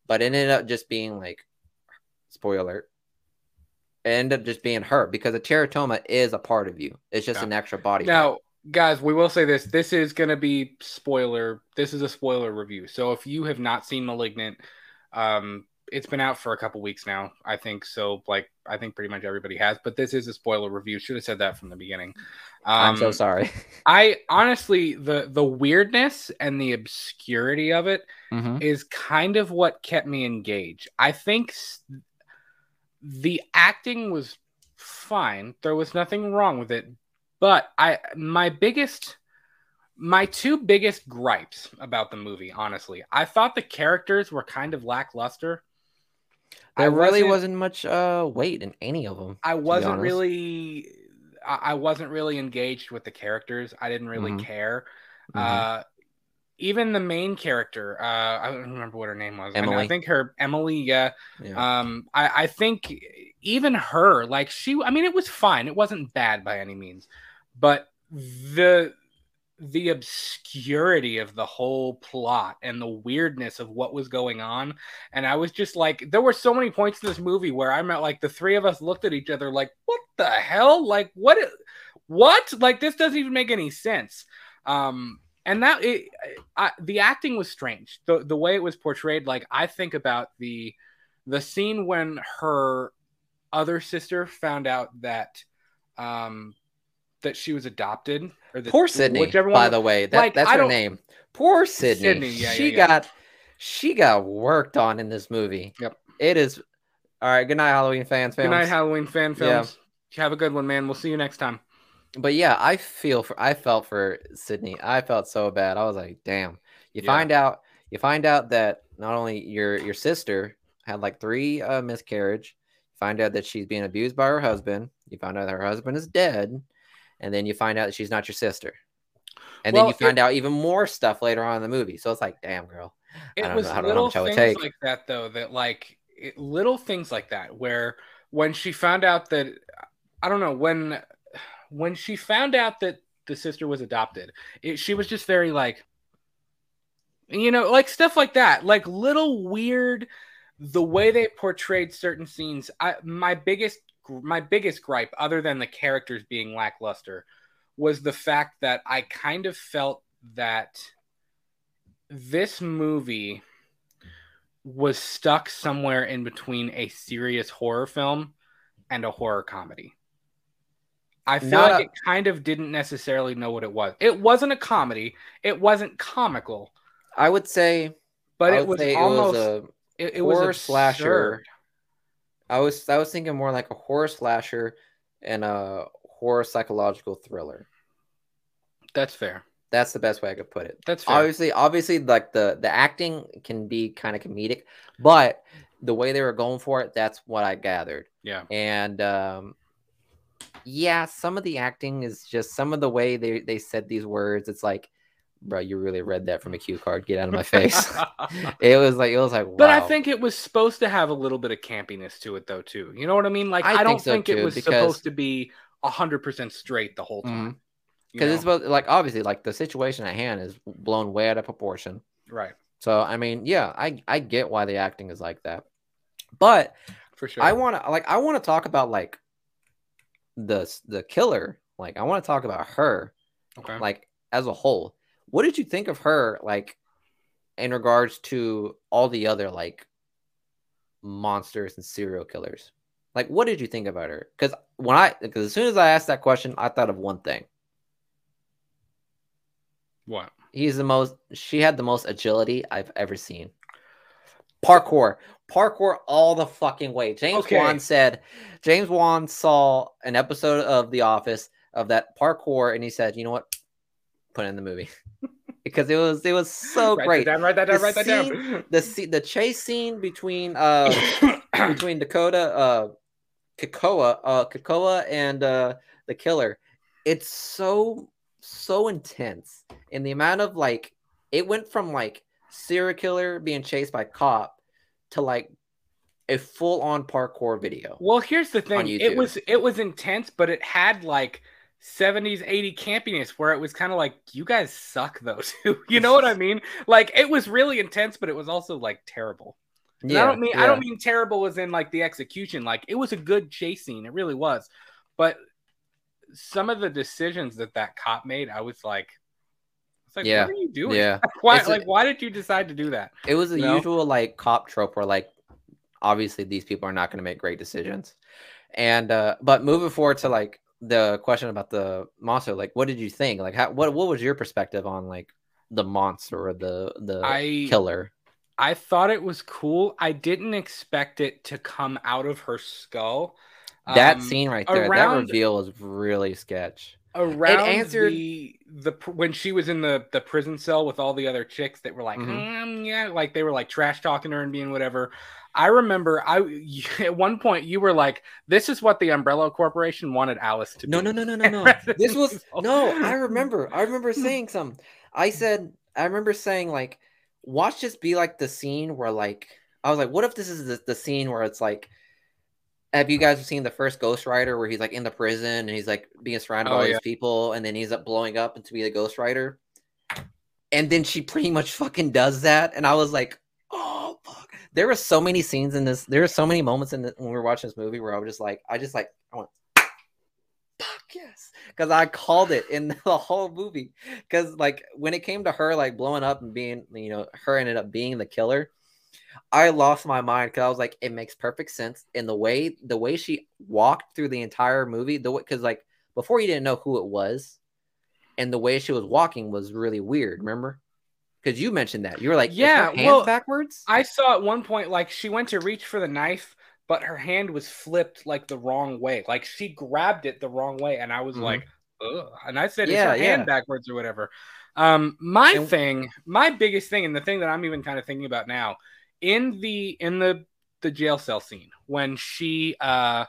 But it ended up just being like, spoiler alert, it ended up just being her. Because a teratoma is a part of you. It's just yeah. an extra body now, part. Guys, we will say this. This is going to be spoiler. This is a spoiler review. So if you have not seen Malignant, um, it's been out for a couple weeks now, I think. So, like, I think pretty much everybody has. But this is a spoiler review. Should have said that from the beginning. Um, I'm so sorry. I honestly, the, the weirdness and the obscurity of it mm-hmm. is kind of what kept me engaged. I think the acting was fine. There was nothing wrong with it. But I, my biggest, my two biggest gripes about the movie, honestly, I thought the characters were kind of lackluster. There really wasn't much uh, weight in any of them. I wasn't really, I wasn't really engaged with the characters. I didn't really mm-hmm. care. Mm-hmm. Uh, even the main character, uh, I don't remember what her name was. Emily. I, I think her Emily. Yeah. yeah. Um, I, I think even her, like she, I mean, it was fine. It wasn't bad by any means. But the the obscurity of the whole plot and the weirdness of what was going on. And I was just like, there were so many points in this movie where I'm at, like the three of us looked at each other like, what the hell? Like, what? What? Like, this doesn't even make any sense. Um, and that it, I, the acting was strange. The, the way it was portrayed, like I think about the the scene when her other sister found out that um, that she was adopted. Or that, poor Sydney, whichever by was, the way. That, like, that's I her name. Poor Sydney. Sydney yeah, she yeah, yeah. got she got worked on in this movie. Yep. It is. All right. Good night, Halloween fans. Films. Good night, Halloween fan films. Yeah. Have a good one, man. We'll see you next time. But yeah, I feel for I felt for Sydney. I felt so bad. I was like, damn. You yeah. find out you find out that not only your your sister had like three uh, miscarriage. Find out that she's being abused by her husband. You find out that her husband is dead. And then you find out that she's not your sister. And well, then you find it, out even more stuff later on in the movie. So it's like, damn, girl. It I don't was know, I don't little know things take. like that, though, that like it, little things like that, where when she found out that, I don't know, when, when she found out that the sister was adopted, it, she was just very like, you know, like stuff like that, like little weird the way they portrayed certain scenes, I, my biggest my biggest gripe, other than the characters being lackluster, was the fact that I kind of felt that this movie was stuck somewhere in between a serious horror film and a horror comedy. I feel Not like a- it kind of didn't necessarily know what it was. It wasn't a comedy. It wasn't comical. I would say... But it was almost... It was a- It, it horror was a slasher. I was I was thinking more like a horror slasher and a horror psychological thriller. That's fair. That's the best way I could put it. That's fair. Obviously, obviously, like the, the acting can be kind of comedic, but the way they were going for it, that's what I gathered. Yeah. And um, yeah, some of the acting is just some of the way they, they said these words. It's like, bro, you really read that from a cue card. Get out of my face. It was like, it was like, wow. But I think it was supposed to have a little bit of campiness to it though, too. You know what I mean? Like, I, I think don't so think too, it was because... supposed to be a hundred percent straight the whole time. Mm-hmm. Because it's both, like, obviously, like, the situation at hand is blown way out of proportion. Right. So, I mean, yeah, I, I get why the acting is like that. But for sure, I want to, like, I want to talk about, like, the, the killer. Like, I want to talk about her, okay, like, as a whole. What did you think of her, like, in regards to all the other, like, monsters and serial killers? Like, what did you think about her? Because when I, because as soon as I asked that question, I thought of one thing. What? He's the most, she had the most agility I've ever seen. Parkour. Parkour all the fucking way. James okay. Wan said, James Wan saw an episode of The Office of that parkour, and he said, you know what? Put it in the movie. Because it was it was so write great. That down, write that down, the write that scene, down. The, the chase scene between uh between Dakota, uh Kakoa, uh Kakoa and uh the killer. It's so so intense, and the amount of, like, it went from, like, serial killer being chased by cop to, like, a full-on parkour video. Well, here's the thing, it was it was intense, but it had, like, seventies eighties campiness where it was kind of like, you guys suck though too. You know what I mean? Like, it was really intense, but it was also, like, terrible. And yeah, I don't mean yeah. I don't mean terrible as in, like, the execution. Like, it was a good chase scene, it really was, but some of the decisions that that cop made, I was like, it's like, yeah. what are you doing? Yeah. Why, a, like, why did you decide to do that? It was the no? usual, like, cop trope where, like, obviously these people are not going to make great decisions. And, uh, but moving forward to, like, the question about the monster, like, what did you think? Like, how, what, what was your perspective on, like, the monster or the, the I, killer? I thought it was cool. I didn't expect it to come out of her skull. That um, scene right there, around, that reveal was really sketch. Around it answered... the, the when she was in the, the prison cell with all the other chicks that were like, mm-hmm. mm, yeah, like, they were, like, trash talking her and being whatever. I remember I you, at one point you were like, this is what the Umbrella Corporation wanted Alice to no, be. No, no, no, no, no, no. This was no. I remember. I remember saying something. I said. I remember saying, like, watch this be like the scene where, like, I was like, what if this is the, the scene where it's like. Have you guys seen the first Ghost Rider where he's, like, in the prison and he's, like, being surrounded oh, by all yeah. these people, and then he's up blowing up and to be the Ghost Rider? And then she pretty much fucking does that. And I was like, oh, fuck. There were so many scenes in this. There were so many moments in the, when we were watching this movie where I was just like, I just like, I went, fuck yes. Because I called it in the whole movie. Because, like, when it came to her, like, blowing up and being, you know, her ended up being the killer. I lost my mind because I was like, it makes perfect sense. And the way the way she walked through the entire movie, the because like before you didn't know who it was, and the way she was walking was really weird. Remember? Because you mentioned that you were like, yeah, hand well, backwards. I saw at one point, like, she went to reach for the knife, but her hand was flipped, like, the wrong way. Like, she grabbed it the wrong way, and I was mm-hmm. like, ugh. And I said, yeah, it's her yeah. hand backwards or whatever. Um, my and, thing, my biggest thing, and the thing that I'm even kind of thinking about now. In the in the the jail cell scene when she uh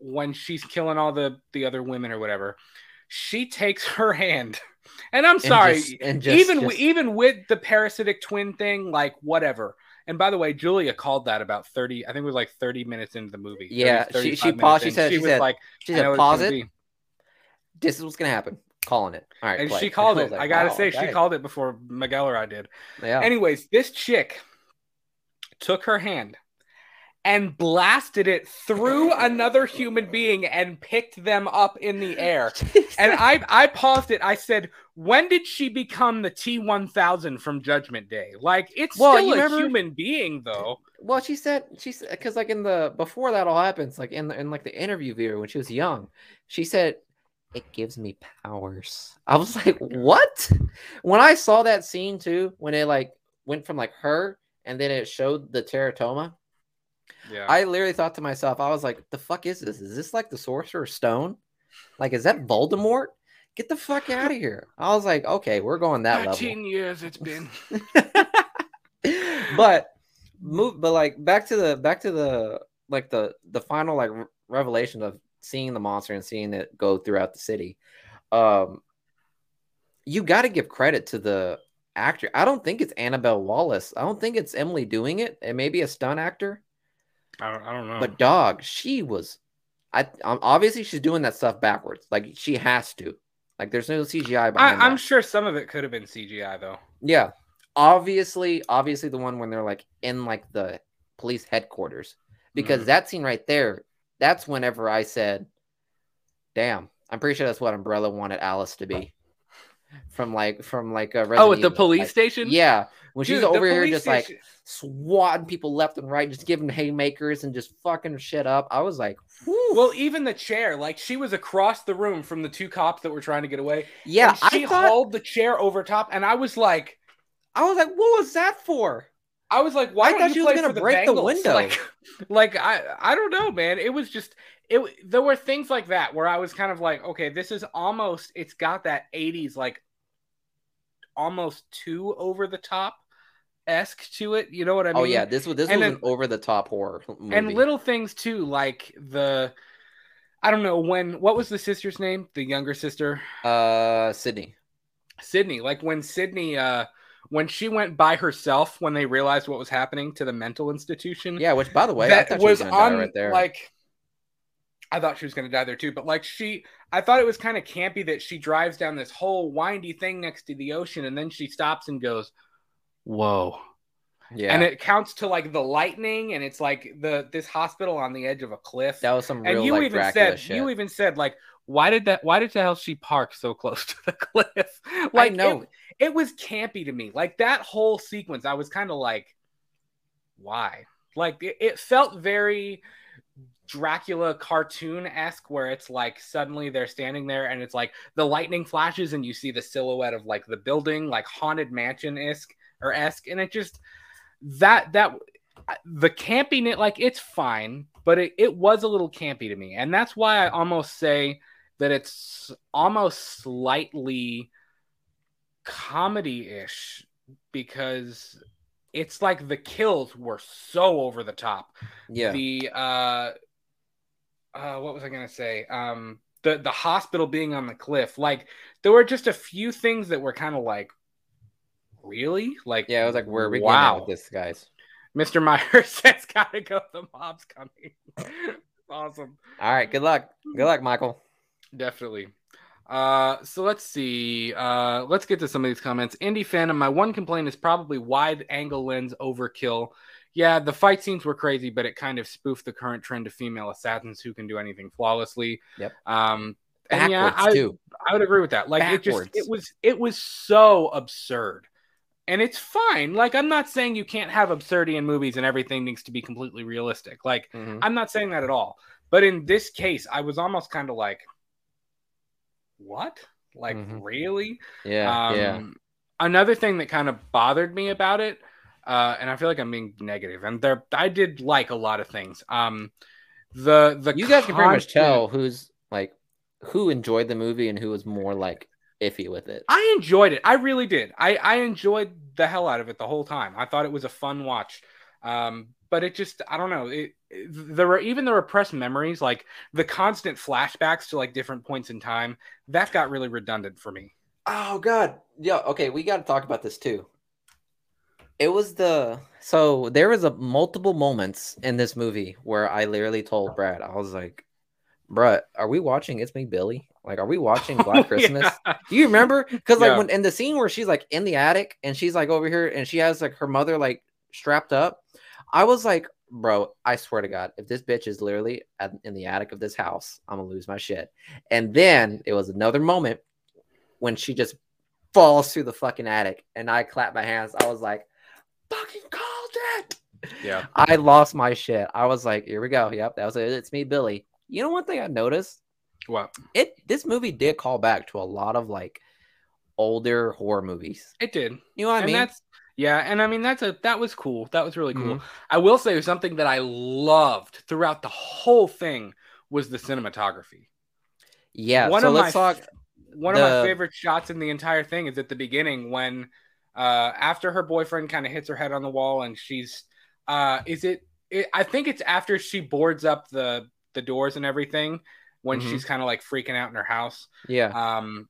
when she's killing all the the other women or whatever, she takes her hand, and I'm sorry, and just, and just, even just... even with the parasitic twin thing, like, whatever. And by the way, Julia called that about thirty. I think it was like thirty minutes into the movie. Yeah, thirty, she she paused. She said she, she was said, like, she said, pause it. This is what's gonna happen. Calling it. All right. And play. she called and it. Like, I gotta wow, say, okay. she called it before Miguel or I did. Yeah. Anyways, this chick took her hand and blasted it through another human being and picked them up in the air. And I I paused it. I said, when did she become the T one thousand from Judgment Day? Like, it's well, still a remember, human being, though. Well, she said, she said, because, like, in the, before that all happens, like, in, the, in, like, the interview video when she was young, she said, it gives me powers. I was like, what? When I saw that scene too, when it, like, went from, like, her and then it showed the teratoma. Yeah. I literally thought to myself, I was like, the fuck is this? Is this, like, the Sorcerer's Stone? Like, is that Voldemort? Get the fuck out of here. I was like, okay, we're going that level. thirteen years it's been. But move, but like back to the back to the like the the final like revelation of seeing the monster and seeing it go throughout the city. Um, you got to give credit to the actor. I don't think it's Annabelle Wallace. I don't think it's Emily doing it. It may be a stunt actor. I don't, I don't know. But dog, she was. I um, obviously she's doing that stuff backwards. Like she has to. Like there's no C G I behind I, I'm that. Sure some of it could have been C G I though. Yeah, obviously, obviously the one when they're like in like the police headquarters, because mm. that scene right there. That's whenever I said, "Damn, I'm pretty sure that's what Umbrella wanted Alice to be." From like, from like a Resident oh, at the Evil. Police like, station. Yeah, when Dude, she's over here just station. Like swatting people left and right, just giving haymakers and just fucking shit up. I was like, whew. Well, even the chair, like she was across the room from the two cops that were trying to get away. Yeah, and she I thought... hauled the chair over top, and I was like, I was like, what was that for? I was like, why I thought you she was going to break the, the window. Like, like I, I don't know, man. It was just, it. There were things like that where I was kind of like, okay, this is almost, it's got that eighties, like almost too over the top esque to it. You know what I mean? Oh yeah. This was, this and was then, an over the top horror movie. And little things too, like the, I don't know when, what was the sister's name? The younger sister? Uh, Sydney. Sydney. Like when Sydney, uh, when she went by herself, when they realized what was happening to the mental institution. Yeah, which, by the way, that I thought was, she was on die right there. Like, I thought she was going to die there too. But like, she, I thought it was kind of campy that she drives down this whole windy thing next to the ocean, and then she stops and goes, "Whoa!" Yeah, and it counts to like the lightning, and it's like the this hospital on the edge of a cliff. That was some real and you like, even Dracula said shit. You even said like, "Why did that? Why did the hell she park so close to the cliff?" Like, I know. It, It was campy to me. Like that whole sequence, I was kind of like, why? Like it, it felt very Dracula cartoon-esque where it's like suddenly they're standing there and it's like the lightning flashes and you see the silhouette of like the building, like haunted mansion-esque or esque. And it just, that, that, the campiness, like it's fine, but it, it was a little campy to me. And that's why I almost say that it's almost slightly comedy-ish, because it's like the kills were so over the top. Yeah. The uh, uh, what was I gonna say? Um, the the hospital being on the cliff. Like there were just a few things that were kind of like, really? Like yeah, I was like, where are we wow. going out with this, guys? Mister Myers has gotta go. The mob's coming. Awesome. All right. Good luck. Good luck, Michael. Definitely. Uh, so let's see. Uh, let's get to some of these comments. Indie Phantom, my one complaint is probably wide angle lens overkill. Yeah, the fight scenes were crazy, but it kind of spoofed the current trend of female assassins who can do anything flawlessly. Yep. Um, and yeah, I, too. I would agree with that. Like Backwards. it just, it was, it was so absurd, and it's fine. Like, I'm not saying you can't have absurdity in movies and everything needs to be completely realistic. Like mm-hmm. I'm not saying that at all, but in this case, I was almost kind of like, what? Like mm-hmm. really? Yeah, um, yeah. Another thing that kind of bothered me about it, uh, and I feel like I'm being negative, and there I did like a lot of things. Um, the the you guys content... can pretty much tell who's like who enjoyed the movie and who was more like iffy with it. I enjoyed it. I really did. I I enjoyed the hell out of it the whole time. I thought it was a fun watch. Um, but it just I don't know. It, there were even the repressed memories, like the constant flashbacks to like different points in time, that got really redundant for me. Oh god. Yeah, okay, we got to talk about this too. It was the so there was a multiple moments in this movie where I literally told Brad, I was like, "Bruh, are we watching It's Me Billy? Like, are we watching Black oh, Christmas?" Yeah. Do you remember? Cuz like yeah. when in the scene where she's like in the attic and she's like over here and she has like her mother like strapped up, I was like, bro, I swear to God, if this bitch is literally at, in the attic of this house, I'm gonna lose my shit. And then it was another moment when she just falls through the fucking attic, and I clapped my hands. I was like, "Fucking called it!" Yeah, I lost my shit. I was like, "Here we go." Yep, that was it. It's Me, Billy. You know one thing I noticed? What? It this movie did call back to a lot of like older horror movies. It did. You know what I and mean? That's- Yeah, and I mean that's a that was cool. That was really cool. Mm-hmm. I will say something that I loved throughout the whole thing was the cinematography. Yeah, one so of let's my talk one the... of my favorite shots in the entire thing is at the beginning when uh, after her boyfriend kind of hits her head on the wall and she's uh, is it, it? I think it's after she boards up the the doors and everything when mm-hmm. she's kind of like freaking out in her house. Yeah. Um.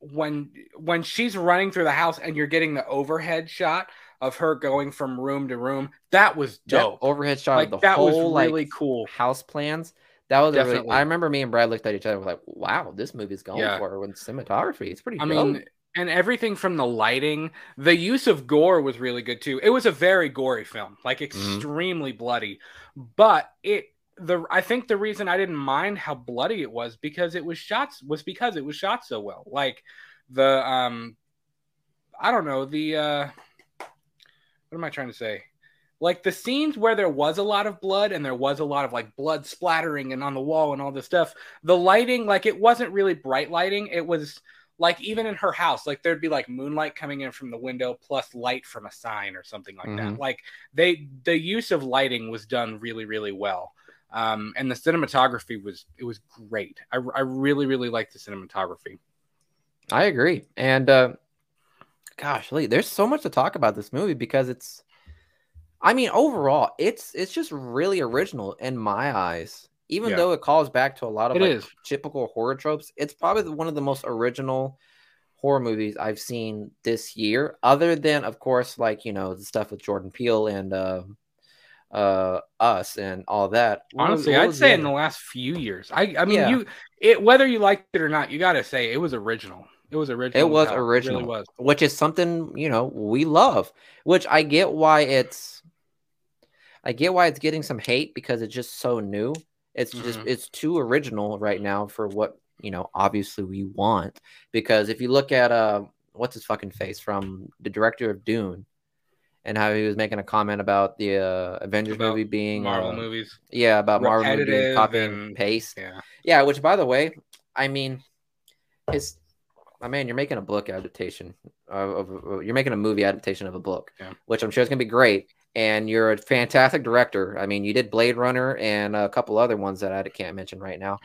When when she's running through the house and you're getting the overhead shot of her going from room to room, that was dope. That overhead shot like, of the that whole was really like, cool house plans. That was definitely. Really, I remember me and Brad looked at each other. We're like, "Wow, this movie's going yeah. for when cinematography. It's pretty." I dope. mean, and everything from the lighting, the use of gore was really good too. It was a very gory film, like extremely mm-hmm. bloody. But it, the I think the reason I didn't mind how bloody it was because it was shots was because it was shot so well. Like the um, I don't know the uh, what am I trying to say? Like the scenes where there was a lot of blood and there was a lot of like blood splattering and on the wall and all this stuff, the lighting, like it wasn't really bright lighting. It was like even in her house, like there'd be like moonlight coming in from the window plus light from a sign or something like mm-hmm. that. Like they, the use of lighting was done really, really well. Um, and the cinematography was, it was great. I, I really, really liked the cinematography. I agree. And uh, gosh, Lee, there's so much to talk about this movie because it's, I mean, overall, it's it's just really original in my eyes. Even yeah. though it calls back to a lot of like, typical horror tropes, it's probably the, one of the most original horror movies I've seen this year. Other than, of course, like, you know, the stuff with Jordan Peele and uh, uh, Us and all that. Honestly, what was, what I'd say in the last few years. I, I mean, yeah. you it whether you liked it or not, you got to say it was original. It was original. It was original, it really was. Which is something, you know, we love, which I get why it's. I get why it's getting some hate because it's just so new. It's mm-hmm. just it's too original right now for what, you know, obviously we want. Because if you look at uh, what's his fucking face from the director of Dune and how he was making a comment about the uh, Avengers about movie being Marvel uh, movies. Yeah, about Marvel movies copy and, and paste. Yeah. yeah, which by the way, I mean, it's my man, you're making a book adaptation of, of, of you're making a movie adaptation of a book, yeah. which I'm sure is going to be great. And you're a fantastic director. I mean, you did Blade Runner and a couple other ones that I can't mention right now.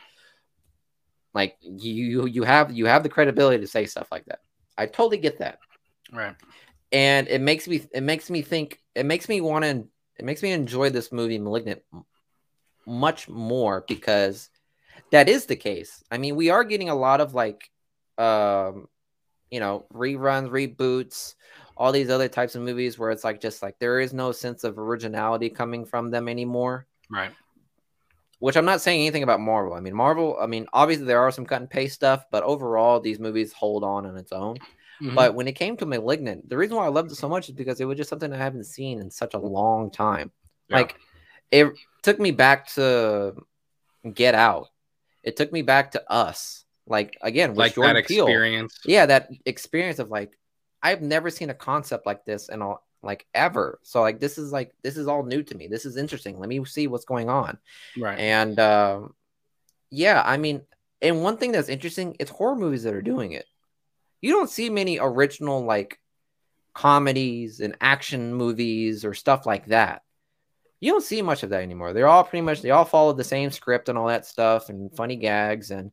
Like you, you have you have the credibility to say stuff like that. I totally get that. Right. And it makes me it makes me think it makes me want to it makes me enjoy this movie Malignant much more because that is the case. I mean, we are getting a lot of like, um, you know, reruns, reboots. All these other types of movies where it's like just like there is no sense of originality coming from them anymore. Right. Which I'm not saying anything about Marvel. I mean, Marvel, I mean, obviously there are some cut and paste stuff, but overall these movies hold on on its own. Mm-hmm. But when it came to Malignant, the reason why I loved it so much is because it was just something I haven't seen in such a long time. Yeah. Like it took me back to Get Out. It took me back to Us. Like again, with like Jordan that Peele. Experience. Yeah, that experience of like, I've never seen a concept like this and all like ever. So like, this is like, this is all new to me. This is interesting. Let me see what's going on. Right. And uh, yeah, I mean, and one thing that's interesting, it's horror movies that are doing it. You don't see many original like comedies and action movies or stuff like that. You don't see much of that anymore. They're all pretty much, they all follow the same script and all that stuff and funny gags and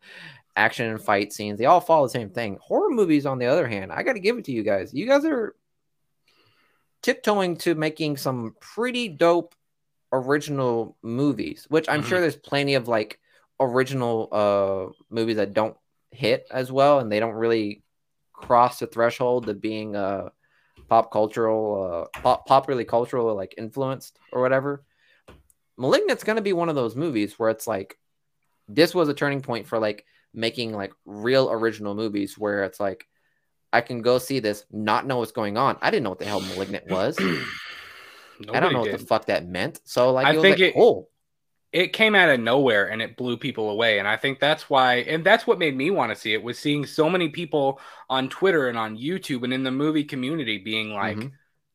action and fight scenes. They all follow the same thing. Horror movies, on the other hand, I got to give it to you guys. You guys are tiptoeing to making some pretty dope original movies, which I'm mm-hmm. sure there's plenty of like original uh, movies that don't hit as well. And they don't really cross the threshold of being uh, pop cultural, uh, pop- popularly cultural, like influenced or whatever. Malignant's going to be one of those movies where it's like, this was a turning point for like, making like real original movies where it's like I can go see this, not know what's going on. I didn't know what the hell Malignant was. I don't know did. what the fuck that meant. So like, I it think like, it, oh. it came out of nowhere and it blew people away. And I think that's why, and that's what made me want to see it was seeing so many people on Twitter and on YouTube and in the movie community being like, mm-hmm.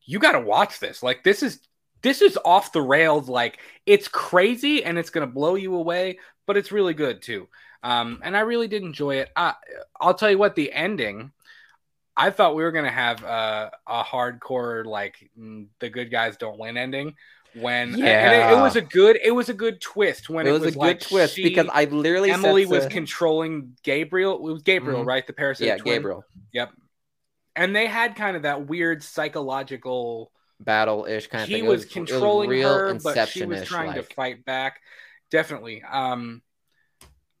you got to watch this. Like this is, this is off the rails. Like it's crazy and it's going to blow you away, but it's really good too. Um, and I really did enjoy it. I, I'll tell you what, the ending, I thought we were going to have a, a hardcore, like the good guys don't win ending when yeah. and it, it was a good, it was a good twist when it, it was, was a like good twist she, because I literally Emily was to... controlling Gabriel. It was Gabriel, mm-hmm. right? The parasite. Yeah. Twin. Gabriel. Yep. And they had kind of that weird psychological battle-ish kind of he thing. He was, was controlling was real her, but she was trying like. to fight back. Definitely. Um,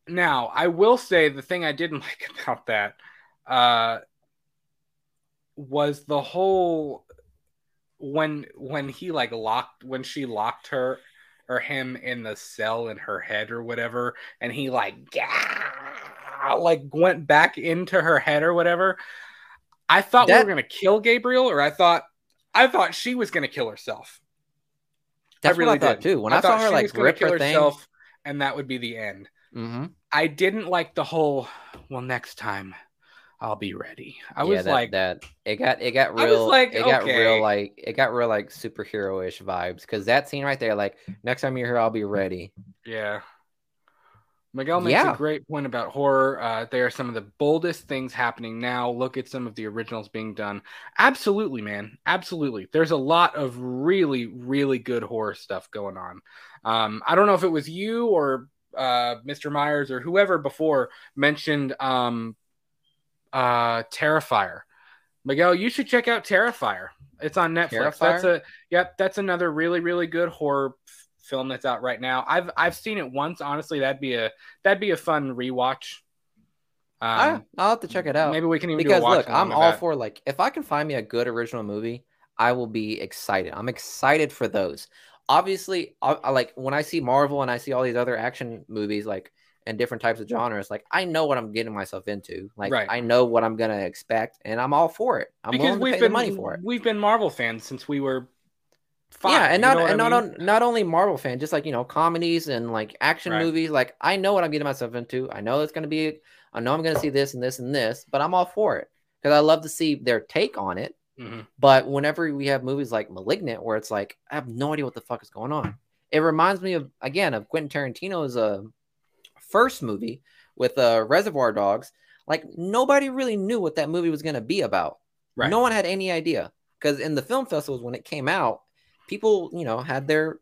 now, I will say the thing I didn't like about that uh, was the whole when when he like locked when she locked her or him in the cell in her head or whatever, and he like gah, like went back into her head or whatever. I thought that, we were gonna kill Gabriel, or I thought I thought she was gonna kill herself. That's I really what I thought did. too. When I, I saw her like rip her herself, thing, and that would be the end. Mm-hmm. I didn't like the whole. Well, next time I'll be ready. I yeah, was that, like that. It got it got real. I was like, it okay. got real like it got real like superhero-ish vibes because that scene right there, like next time you're here, I'll be ready. Yeah. Miguel makes yeah. a great point about horror. Uh, they are some of the boldest things happening now. Look at some of the originals being done. Absolutely, man. Absolutely. There's a lot of really, really good horror stuff going on. Um, I don't know if it was you or uh, Mister Myers or whoever before mentioned um, uh, Terrifier. Miguel, you should check out Terrifier. It's on Netflix. Terrifier? That's a yep. That's another really, really good horror film that's out right now. I've I've seen it once. Honestly, that'd be a that'd be a fun rewatch. Um, I, I'll have to check it out. Maybe we can even because do a watch look, I'm all that. for like if I can find me a good original movie, I will be excited. I'm excited for those. Obviously, I, I like when I see Marvel and I see all these other action movies, like and different types of genres. Like I know what I'm getting myself into. Like right. I know what I'm gonna expect, and I'm all for it. I'm because willing to we've pay been the money for it. We've been Marvel fans since we were. Fine, yeah, and not and not, I mean? not only Marvel fan, just like you know, comedies and like action right. movies. Like I know what I'm getting myself into. I know it's gonna be. I know I'm gonna see this and this and this, but I'm all for it because I love to see their take on it. Mm-hmm. But whenever we have movies like *Malignant*, where it's like I have no idea what the fuck is going on, it reminds me of again of Quentin Tarantino's uh, first movie with uh, *Reservoir Dogs*. Like nobody really knew what that movie was gonna be about. Right. No one had any idea because in the film festivals when it came out. People, you know, had their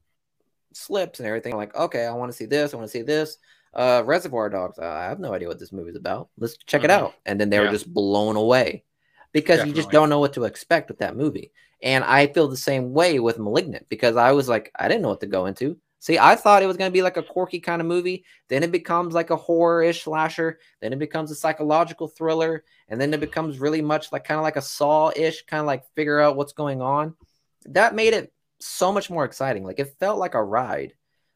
slips and everything. Like, okay, I want to see this. I want to see this. Uh, Reservoir Dogs. Uh, I have no idea what this movie's about. Let's check mm-hmm. it out. And then they yeah. were just blown away because Definitely. you just don't know what to expect with that movie. And I feel the same way with *Malignant* because I was like, I didn't know what to go into. See, I thought it was going to be like a quirky kind of movie. Then it becomes like a horror-ish slasher. Then it becomes a psychological thriller. And then it becomes really much like kind of like a Saw-ish kind of like figure out what's going on. That made it so much more exciting. Like it felt like a ride.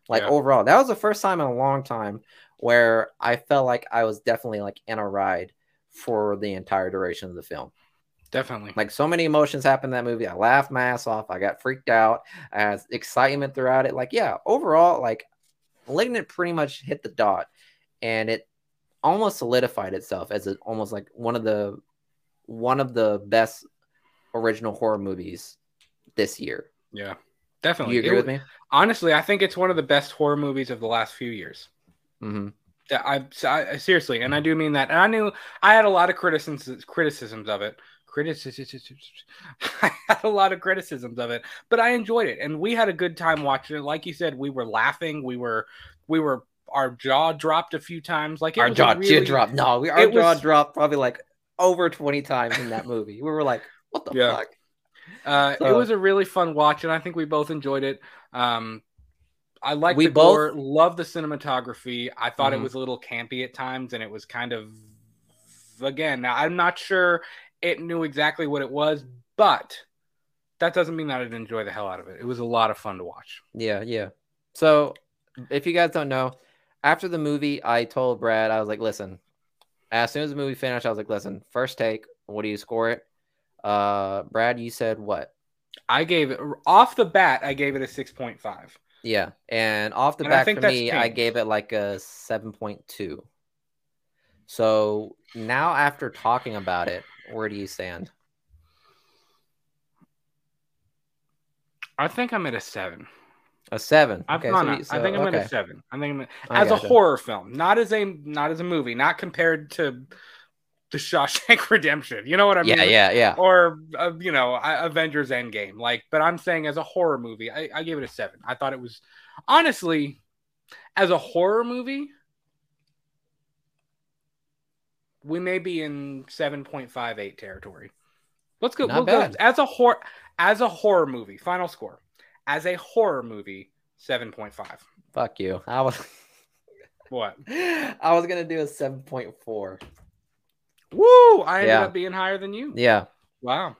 Like yeah. overall, that was the first time in a long time where I felt like I was definitely like in a ride for the entire duration of the film. Definitely. Like so many emotions happened in that movie. I laughed my ass off. I got freaked out. As excitement throughout it. Like yeah, overall, like *Malignant* pretty much hit the dot, and it almost solidified itself as a, almost like one of the one of the best original horror movies this year. Yeah, definitely. You agree it, with me? Honestly, I think it's one of the best horror movies of the last few years. Mm-hmm. I, I seriously, and I do mean that. And I knew I had a lot of criticisms criticisms of it. Criticisms. I had a lot of criticisms of it, but I enjoyed it, and we had a good time watching it. Like you said, we were laughing. We were, we were. Our jaw dropped a few times. Like it our was jaw really, did drop. No, we, our jaw was, dropped probably like over twenty times in that movie. We were like, what the yeah. fuck? Uh, so, it was a really fun watch, and I think we both enjoyed it. Um, I liked we the gore, both... loved the cinematography. I thought mm-hmm. it was a little campy at times, and it was kind of, again, now I'm not sure it knew exactly what it was, but that doesn't mean that I didn't enjoy the hell out of it. It was a lot of fun to watch. Yeah, yeah. So if you guys don't know, after the movie, I told Brad, I was like, listen, as soon as the movie finished, I was like, listen, first take, what do you score it? Uh, Brad, you said what? I gave it off the bat. I gave it a six point five. Yeah, and off the and bat for me, changed. I gave it like a seven point two. So now, after talking about it, where do you stand? I think I'm at a seven. A seven. Okay, so you, so, I think I'm okay. at a seven. I think I'm at, I as a you. horror film, not as a not as a movie, not compared to. The Shawshank Redemption, you know what I mean? Yeah, yeah, yeah. Or uh, you know, I, Avengers Endgame, like. But I'm saying as a horror movie, I, I gave it a seven. I thought it was honestly, as a horror movie, we may be in seven point five eight territory. Let's go. Not we'll bad. go as a horror As a horror movie, final score. As a horror movie, seven point five. Fuck you. I was What? I was going to do a seven point four. Woo! I ended yeah. up being higher than you. Yeah. Wow.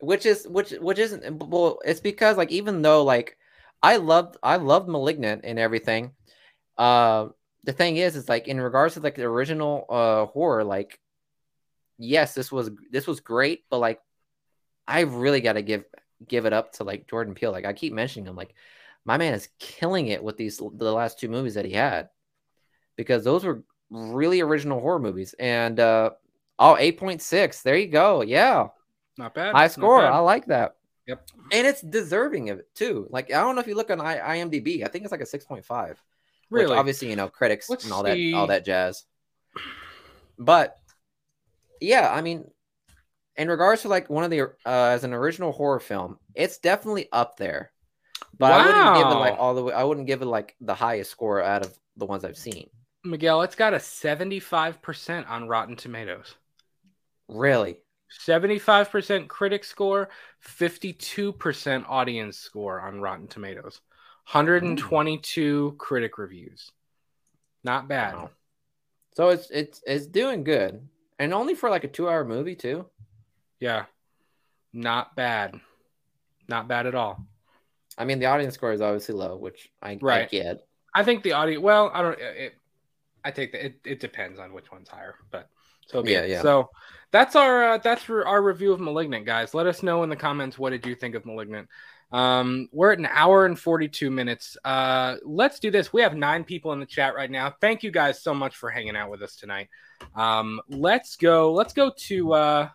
Which is which which isn't well, it's because like even though like I loved I loved Malignant and everything. Uh, the thing is, is like in regards to like the original uh horror, like yes, this was this was great, but like I really got to give give it up to like Jordan Peele. Like I keep mentioning him, like my man is killing it with these the last two movies that he had, because those were really original horror movies. And uh, oh, eight point six. There you go. Yeah, not bad. High score. Bad. I like that. Yep. And it's deserving of it too. Like I don't know if you look on I M D B, I think it's like a six point five. Really? Which obviously, you know, critics Let's and all see. that, all that jazz. But yeah, I mean, in regards to like one of the uh, as an original horror film, it's definitely up there. But wow. I wouldn't give it like all the way. I wouldn't give it like the highest score out of the ones I've seen. Miguel, it's got a seventy-five percent on Rotten Tomatoes. Really? seventy-five percent critic score, fifty-two percent audience score on Rotten Tomatoes. one hundred twenty-two mm. critic reviews. Not bad. Wow. So it's it's it's doing good. And only for like a two-hour movie too. Yeah. Not bad. Not bad at all. I mean, the audience score is obviously low, which I, right. I get. I think the audience, well, I don't it, I take that it, it depends on which one's higher, but so yeah, yeah. So that's our uh, that's our review of Malignant, guys. Let us know in the comments, what did you think of Malignant? Um, we're at an hour and forty-two minutes. Uh, let's do this. We have nine people in the chat right now. Thank you guys so much for hanging out with us tonight. Um, let's go. Let's go to. Uh,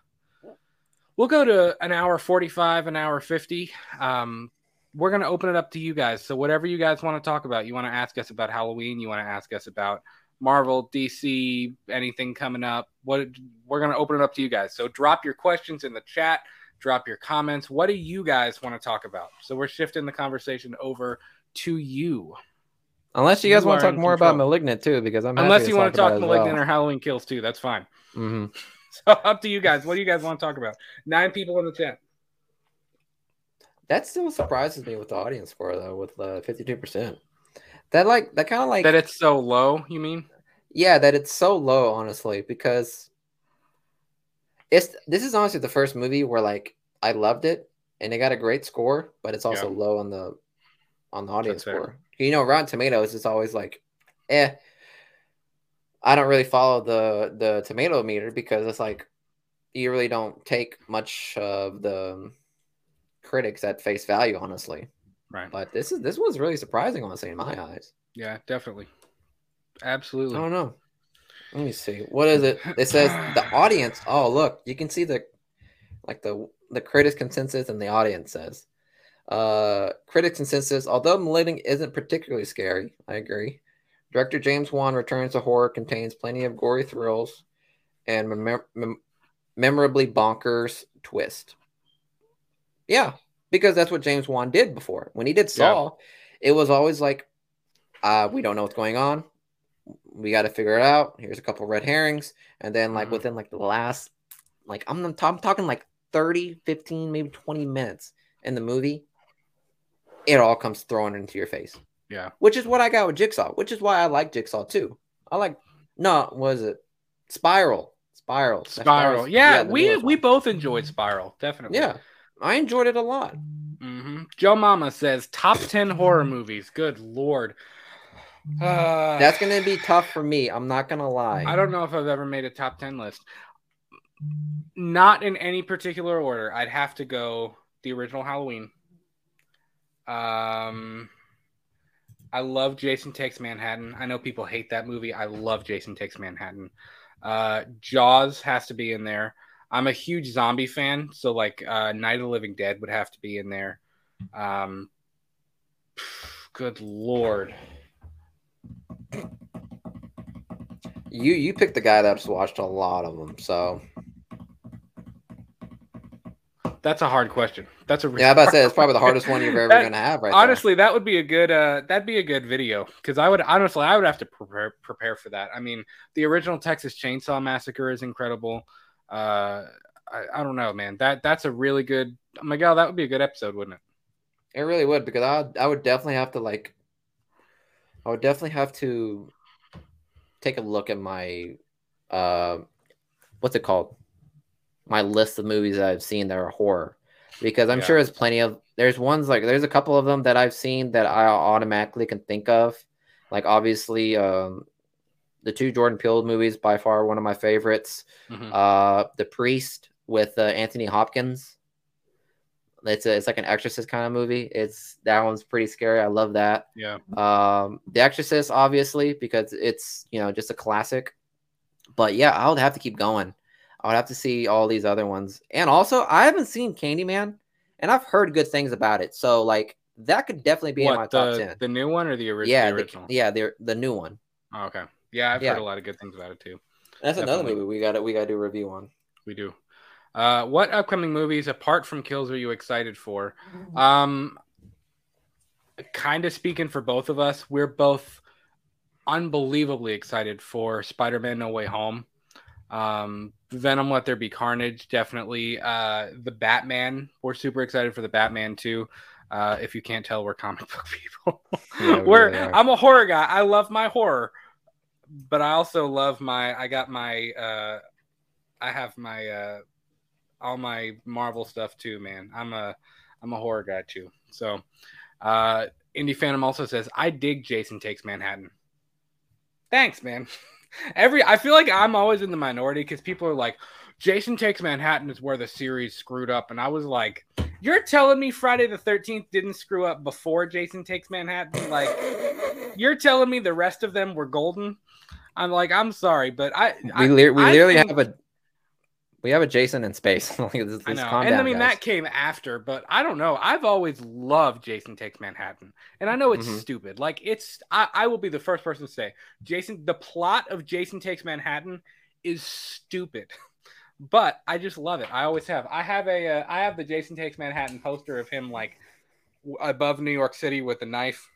we'll go to an hour forty-five, an hour fifty. Um, we're gonna open it up to you guys. So whatever you guys want to talk about, you want to ask us about Halloween, you want to ask us about Marvel, D C, anything coming up. What we're gonna open it up to you guys. So drop your questions in the chat. Drop your comments. What do you guys want to talk about? So we're shifting the conversation over to you. Unless you guys you want to talk more control. about Malignant too, because I'm unless you to want to talk Malignant well. or Halloween Kills too, that's fine. Mm-hmm. So up to you guys. What do you guys want to talk about? Nine people in the chat. That still surprises me with the audience score though, with uh, fifty-two percent. That like that kind of like that it's so low. You mean? Yeah, that it's so low, honestly, because it's this is honestly the first movie where like I loved it and it got a great score, but it's also yeah. low on the on the audience That's score. Fair. You know, Rotten Tomatoes is always like, eh. I don't really follow the the tomato meter because it's like you really don't take much of the critics at face value, honestly. Right. But this is this was really surprising, honestly, in my eyes. Yeah, definitely. Absolutely. I don't know. Let me see. What is it? It says the audience. Oh, look. You can see the like the the critics consensus and the audience says. Uh critics consensus, although Malignant isn't particularly scary, I agree. Director James Wan returns to horror, contains plenty of gory thrills and mem- mem- memorably bonkers twist. Yeah. Because that's what James Wan did before. When he did Saw, yeah. it was always like, uh, we don't know what's going on. We got to figure it out. Here's a couple red herrings. And then like mm-hmm. within like the last, like I'm, I'm talking like thirty, fifteen, maybe twenty minutes in the movie, it all comes thrown into your face. Yeah. Which is what I got with Jigsaw, which is why I like Jigsaw too. I like, no, what is it? Spiral. Spiral. Spiral. Yeah, yeah we we both enjoyed Spiral. Definitely. Yeah. I enjoyed it a lot. Mm-hmm. Joe Mama says top ten horror movies. Good Lord. Uh, That's going to be tough for me. I'm not going to lie. I don't know if I've ever made a top ten list. Not in any particular order. I'd have to go the original Halloween. Um, I love Jason Takes Manhattan. I know people hate that movie. I love Jason Takes Manhattan. Uh, Jaws has to be in there. I'm a huge zombie fan, so like uh, Night of the Living Dead would have to be in there. Um, good Lord. You you picked the guy that's watched a lot of them, so. That's a hard question. That's a really yeah. I about to say it's probably the hardest one you're ever that, gonna have, right? Honestly, there. that would be a good uh, that'd be a good video because I would honestly I would have to prepare prepare for that. I mean, the original Texas Chainsaw Massacre is incredible. Uh, I, I don't know, man. That that's a really good. Miguel, that would be a good episode, wouldn't it? It really would, because I I would definitely have to like. I would definitely have to take a look at my, uh, what's it called? My list of movies that I've seen that are horror, because I'm yeah. sure there's plenty of. There's ones like there's a couple of them that I've seen that I automatically can think of, like obviously um, the two Jordan Peele movies, by far one of my favorites, mm-hmm. uh, The Priest with uh, Anthony Hopkins. It's a, it's like an Exorcist kind of movie. It's that one's pretty scary. I love that. Yeah. Um, The Exorcist, obviously, because it's you know just a classic. But yeah, I would have to keep going. I would have to see all these other ones, and also I haven't seen Candyman. And I've heard good things about it. So, like, that could definitely be what, in my the, top ten. The new one or the, ori- yeah, the original? The, yeah, the, the new one. Oh, okay. Yeah, I've yeah. heard a lot of good things about it, too. That's definitely. Another movie we got we gotta do a review on. We do. Uh, what upcoming movies, apart from Kills, are you excited for? Um, kind of speaking for both of us, we're both unbelievably excited for Spider-Man No Way Home. Um, Venom Let There Be Carnage, definitely. Uh, the Batman, we're super excited for the Batman too. Uh, if you can't tell, we're comic book people. yeah, we we're really I'm a horror guy. I love my horror, but I also love my. I got my. Uh, I have my uh, all my Marvel stuff too, man. I'm a I'm a horror guy too. So, uh, Indie Phantom also says I dig Jason Takes Manhattan. Thanks, man. Every I feel like I'm always in the minority because people are like, Jason Takes Manhattan is where the series screwed up. And I was like, you're telling me Friday the thirteenth didn't screw up before Jason Takes Manhattan? Like, you're telling me the rest of them were golden? I'm like, I'm sorry, but I... We, li- I, we I literally think... have a... We have a Jason in space. Let's, let's I know. Calm and down, I mean, guys. That came after, but I don't know. I've always loved Jason Takes Manhattan. And I know it's mm-hmm. stupid. Like, it's, I, I will be the first person to say, Jason, the plot of Jason Takes Manhattan is stupid. But I just love it. I always have. I have a, uh, I have the Jason Takes Manhattan poster of him, like, w- above New York City with a knife.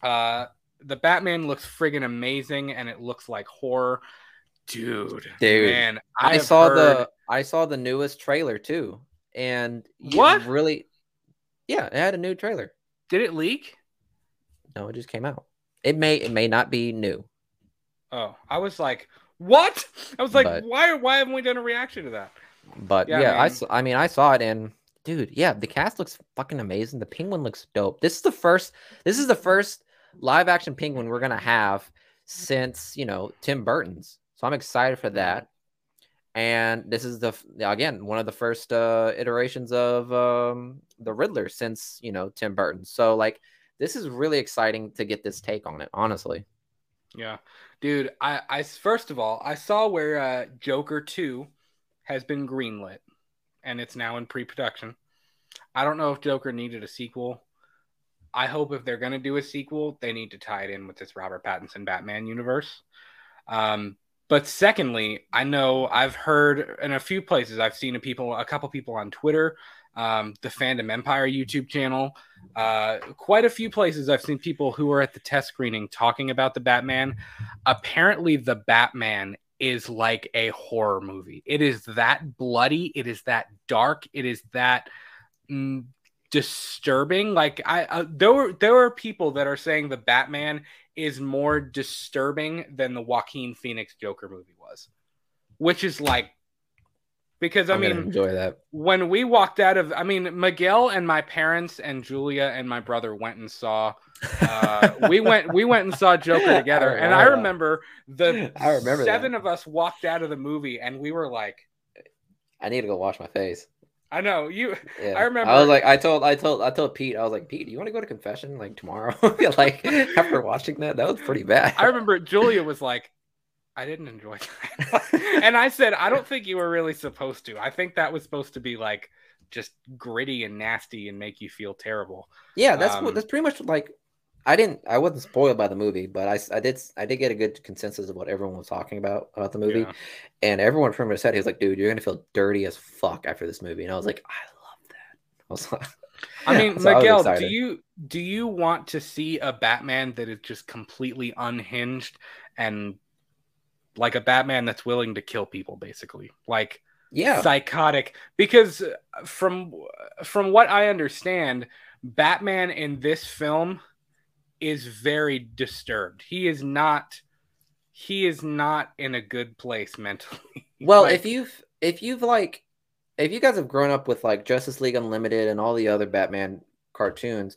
Uh, the Batman looks friggin' amazing, and it looks like horror. Dude, dude, man, I, I saw heard... the I saw the newest trailer too, and what really? Yeah, it had a new trailer. Did it leak? No, it just came out. It may it may not be new. Oh, I was like, what? I was like, but, why why haven't we done a reaction to that? But yeah, yeah I mean... I I mean I saw it, and dude, yeah, the cast looks fucking amazing. The Penguin looks dope. This is the first. This is the first live action Penguin we're gonna have since you know Tim Burton's. So I'm excited for that. And this is, the again, one of the first uh, iterations of um, the Riddler since, you know, Tim Burton. So, like, this is really exciting to get this take on it, honestly. Yeah. Dude, I, I first of all, I saw where uh, Joker two has been greenlit. And it's now in pre-production. I don't know if Joker needed a sequel. I hope if they're going to do a sequel, they need to tie it in with this Robert Pattinson Batman universe. Um But secondly, I know I've heard in a few places, I've seen a people, a couple people on Twitter, um, the Fandom Empire YouTube channel, uh, quite a few places I've seen people who are at the test screening talking about the Batman. Apparently, the Batman is like a horror movie. It is that bloody. It is that dark. It is that mm, disturbing. Like I, uh, there were there are people that are saying the Batman is more disturbing than the Joaquin Phoenix Joker movie was, which is like, because I I'm mean, enjoy that. When we walked out of, I mean, Miguel and my parents and Julia and my brother went and saw, uh, we went, we went and saw Joker together. I and I remember the I remember seven that. Of us walked out of the movie and we were like, I need to go wash my face. I know you. Yeah. I remember. I was like, I told, I told, I told Pete. I was like, Pete, do you want to go to confession like tomorrow? Like after watching that, that was pretty bad. I remember Julia was like, I didn't enjoy that, and I said, I don't think you were really supposed to. I think that was supposed to be like just gritty and nasty and make you feel terrible. Yeah, that's um, what. That's pretty much like. I didn't. I wasn't spoiled by the movie, but I, I did. I did get a good consensus of what everyone was talking about about the movie, yeah. And everyone pretty much said he was like, "Dude, you're gonna feel dirty as fuck after this movie." And I was like, "I love that." I was like, I mean, so Miguel, I do you do you want to see a Batman that is just completely unhinged and like a Batman that's willing to kill people, basically? Like, yeah, psychotic. Because from from what I understand, Batman in this film is very disturbed. He is not he is not in a good place mentally. Well, like, if you've if you've like if you guys have grown up with like Justice League Unlimited and all the other Batman cartoons,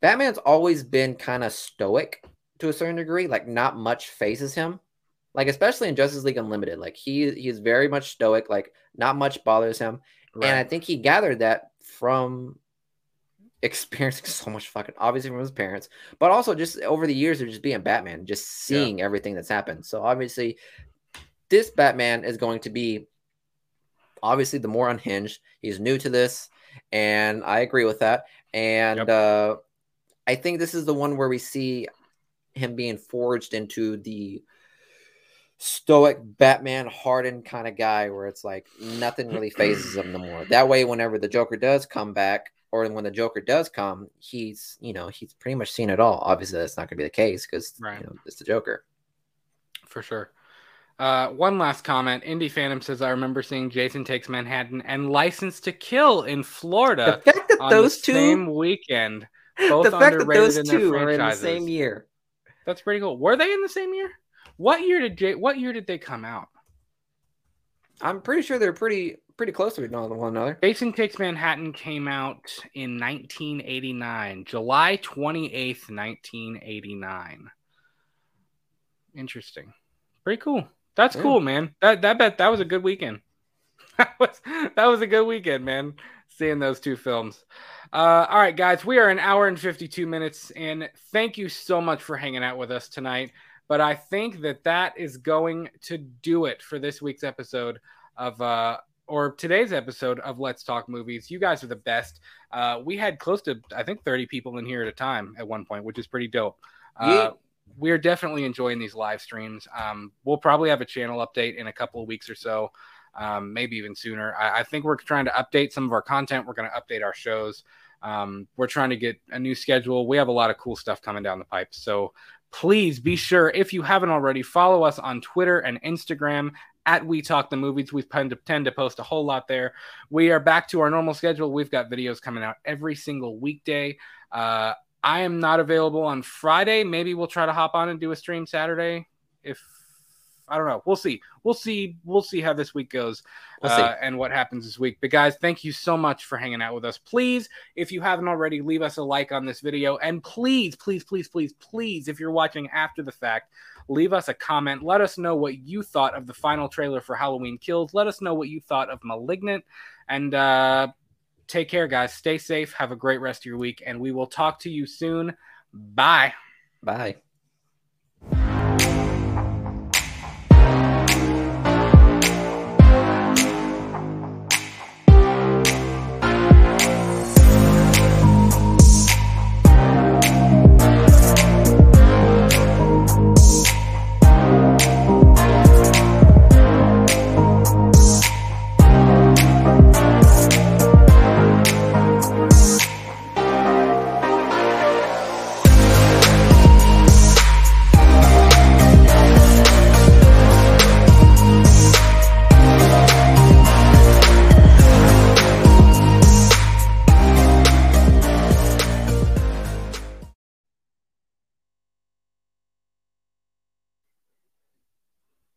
Batman's always been kind of stoic to a certain degree. Like, not much faces him. Like, especially in Justice League Unlimited, like he he is very much stoic. Like, not much bothers him, right. And I think he gathered that from experiencing so much fucking, obviously from his parents, but also just over the years of just being Batman, just seeing yeah. everything that's happened. So obviously, this Batman is going to be obviously the more unhinged. He's new to this, and I agree with that. And yep. uh, I think this is the one where we see him being forged into the stoic Batman, hardened kind of guy, where it's like nothing really phases him no more. That way, whenever the Joker does come back, or when the Joker does come, he's you know he's pretty much seen it all. Obviously, that's not going to be the case because right. you know, it's the Joker, for sure. Uh, one last comment. Indie Phantom says, "I remember seeing Jason Takes Manhattan and License to Kill in Florida the fact that on those the two, same weekend. Both the fact that those in two are in the same year. That's pretty cool. Were they in the same year? What year did Jay, what year did they come out? I'm pretty sure they're pretty pretty close to one another. Jason Takes Manhattan came out in nineteen eighty-nine, July twenty-eighth, nineteen eighty-nine. Interesting. Pretty cool. That's yeah. cool, man. That that bet that was a good weekend. That was that was a good weekend, man. Seeing those two films. Uh, all right, guys, we are an hour and fifty-two minutes in. Thank you so much for hanging out with us tonight. But I think that that is going to do it for this week's episode of, uh, or today's episode of Let's Talk Movies. You guys are the best. Uh, we had close to, I think, thirty people in here at a time at one point, which is pretty dope. Uh, yeah. We're definitely enjoying these live streams. Um, we'll probably have a channel update in a couple of weeks or so, um, maybe even sooner. I, I think we're trying to update some of our content. We're going to update our shows. Um, we're trying to get a new schedule. We have a lot of cool stuff coming down the pipe. So please be sure, if you haven't already, follow us on Twitter and Instagram at We Talk the Movies. We tend to post a whole lot there. We are back to our normal schedule. We've got videos coming out every single weekday. Uh, I am not available on Friday. Maybe we'll try to hop on and do a stream Saturday. If I don't know, we'll see. We'll see. We'll see how this week goes we'll uh, and what happens this week. But guys, thank you so much for hanging out with us. Please, if you haven't already, leave us a like on this video. And please, please, please, please, please, if you're watching after the fact, leave us a comment. Let us know what you thought of the final trailer for Halloween Kills. Let us know what you thought of Malignant. And uh, take care, guys. Stay safe. Have a great rest of your week. And we will talk to you soon. Bye. Bye.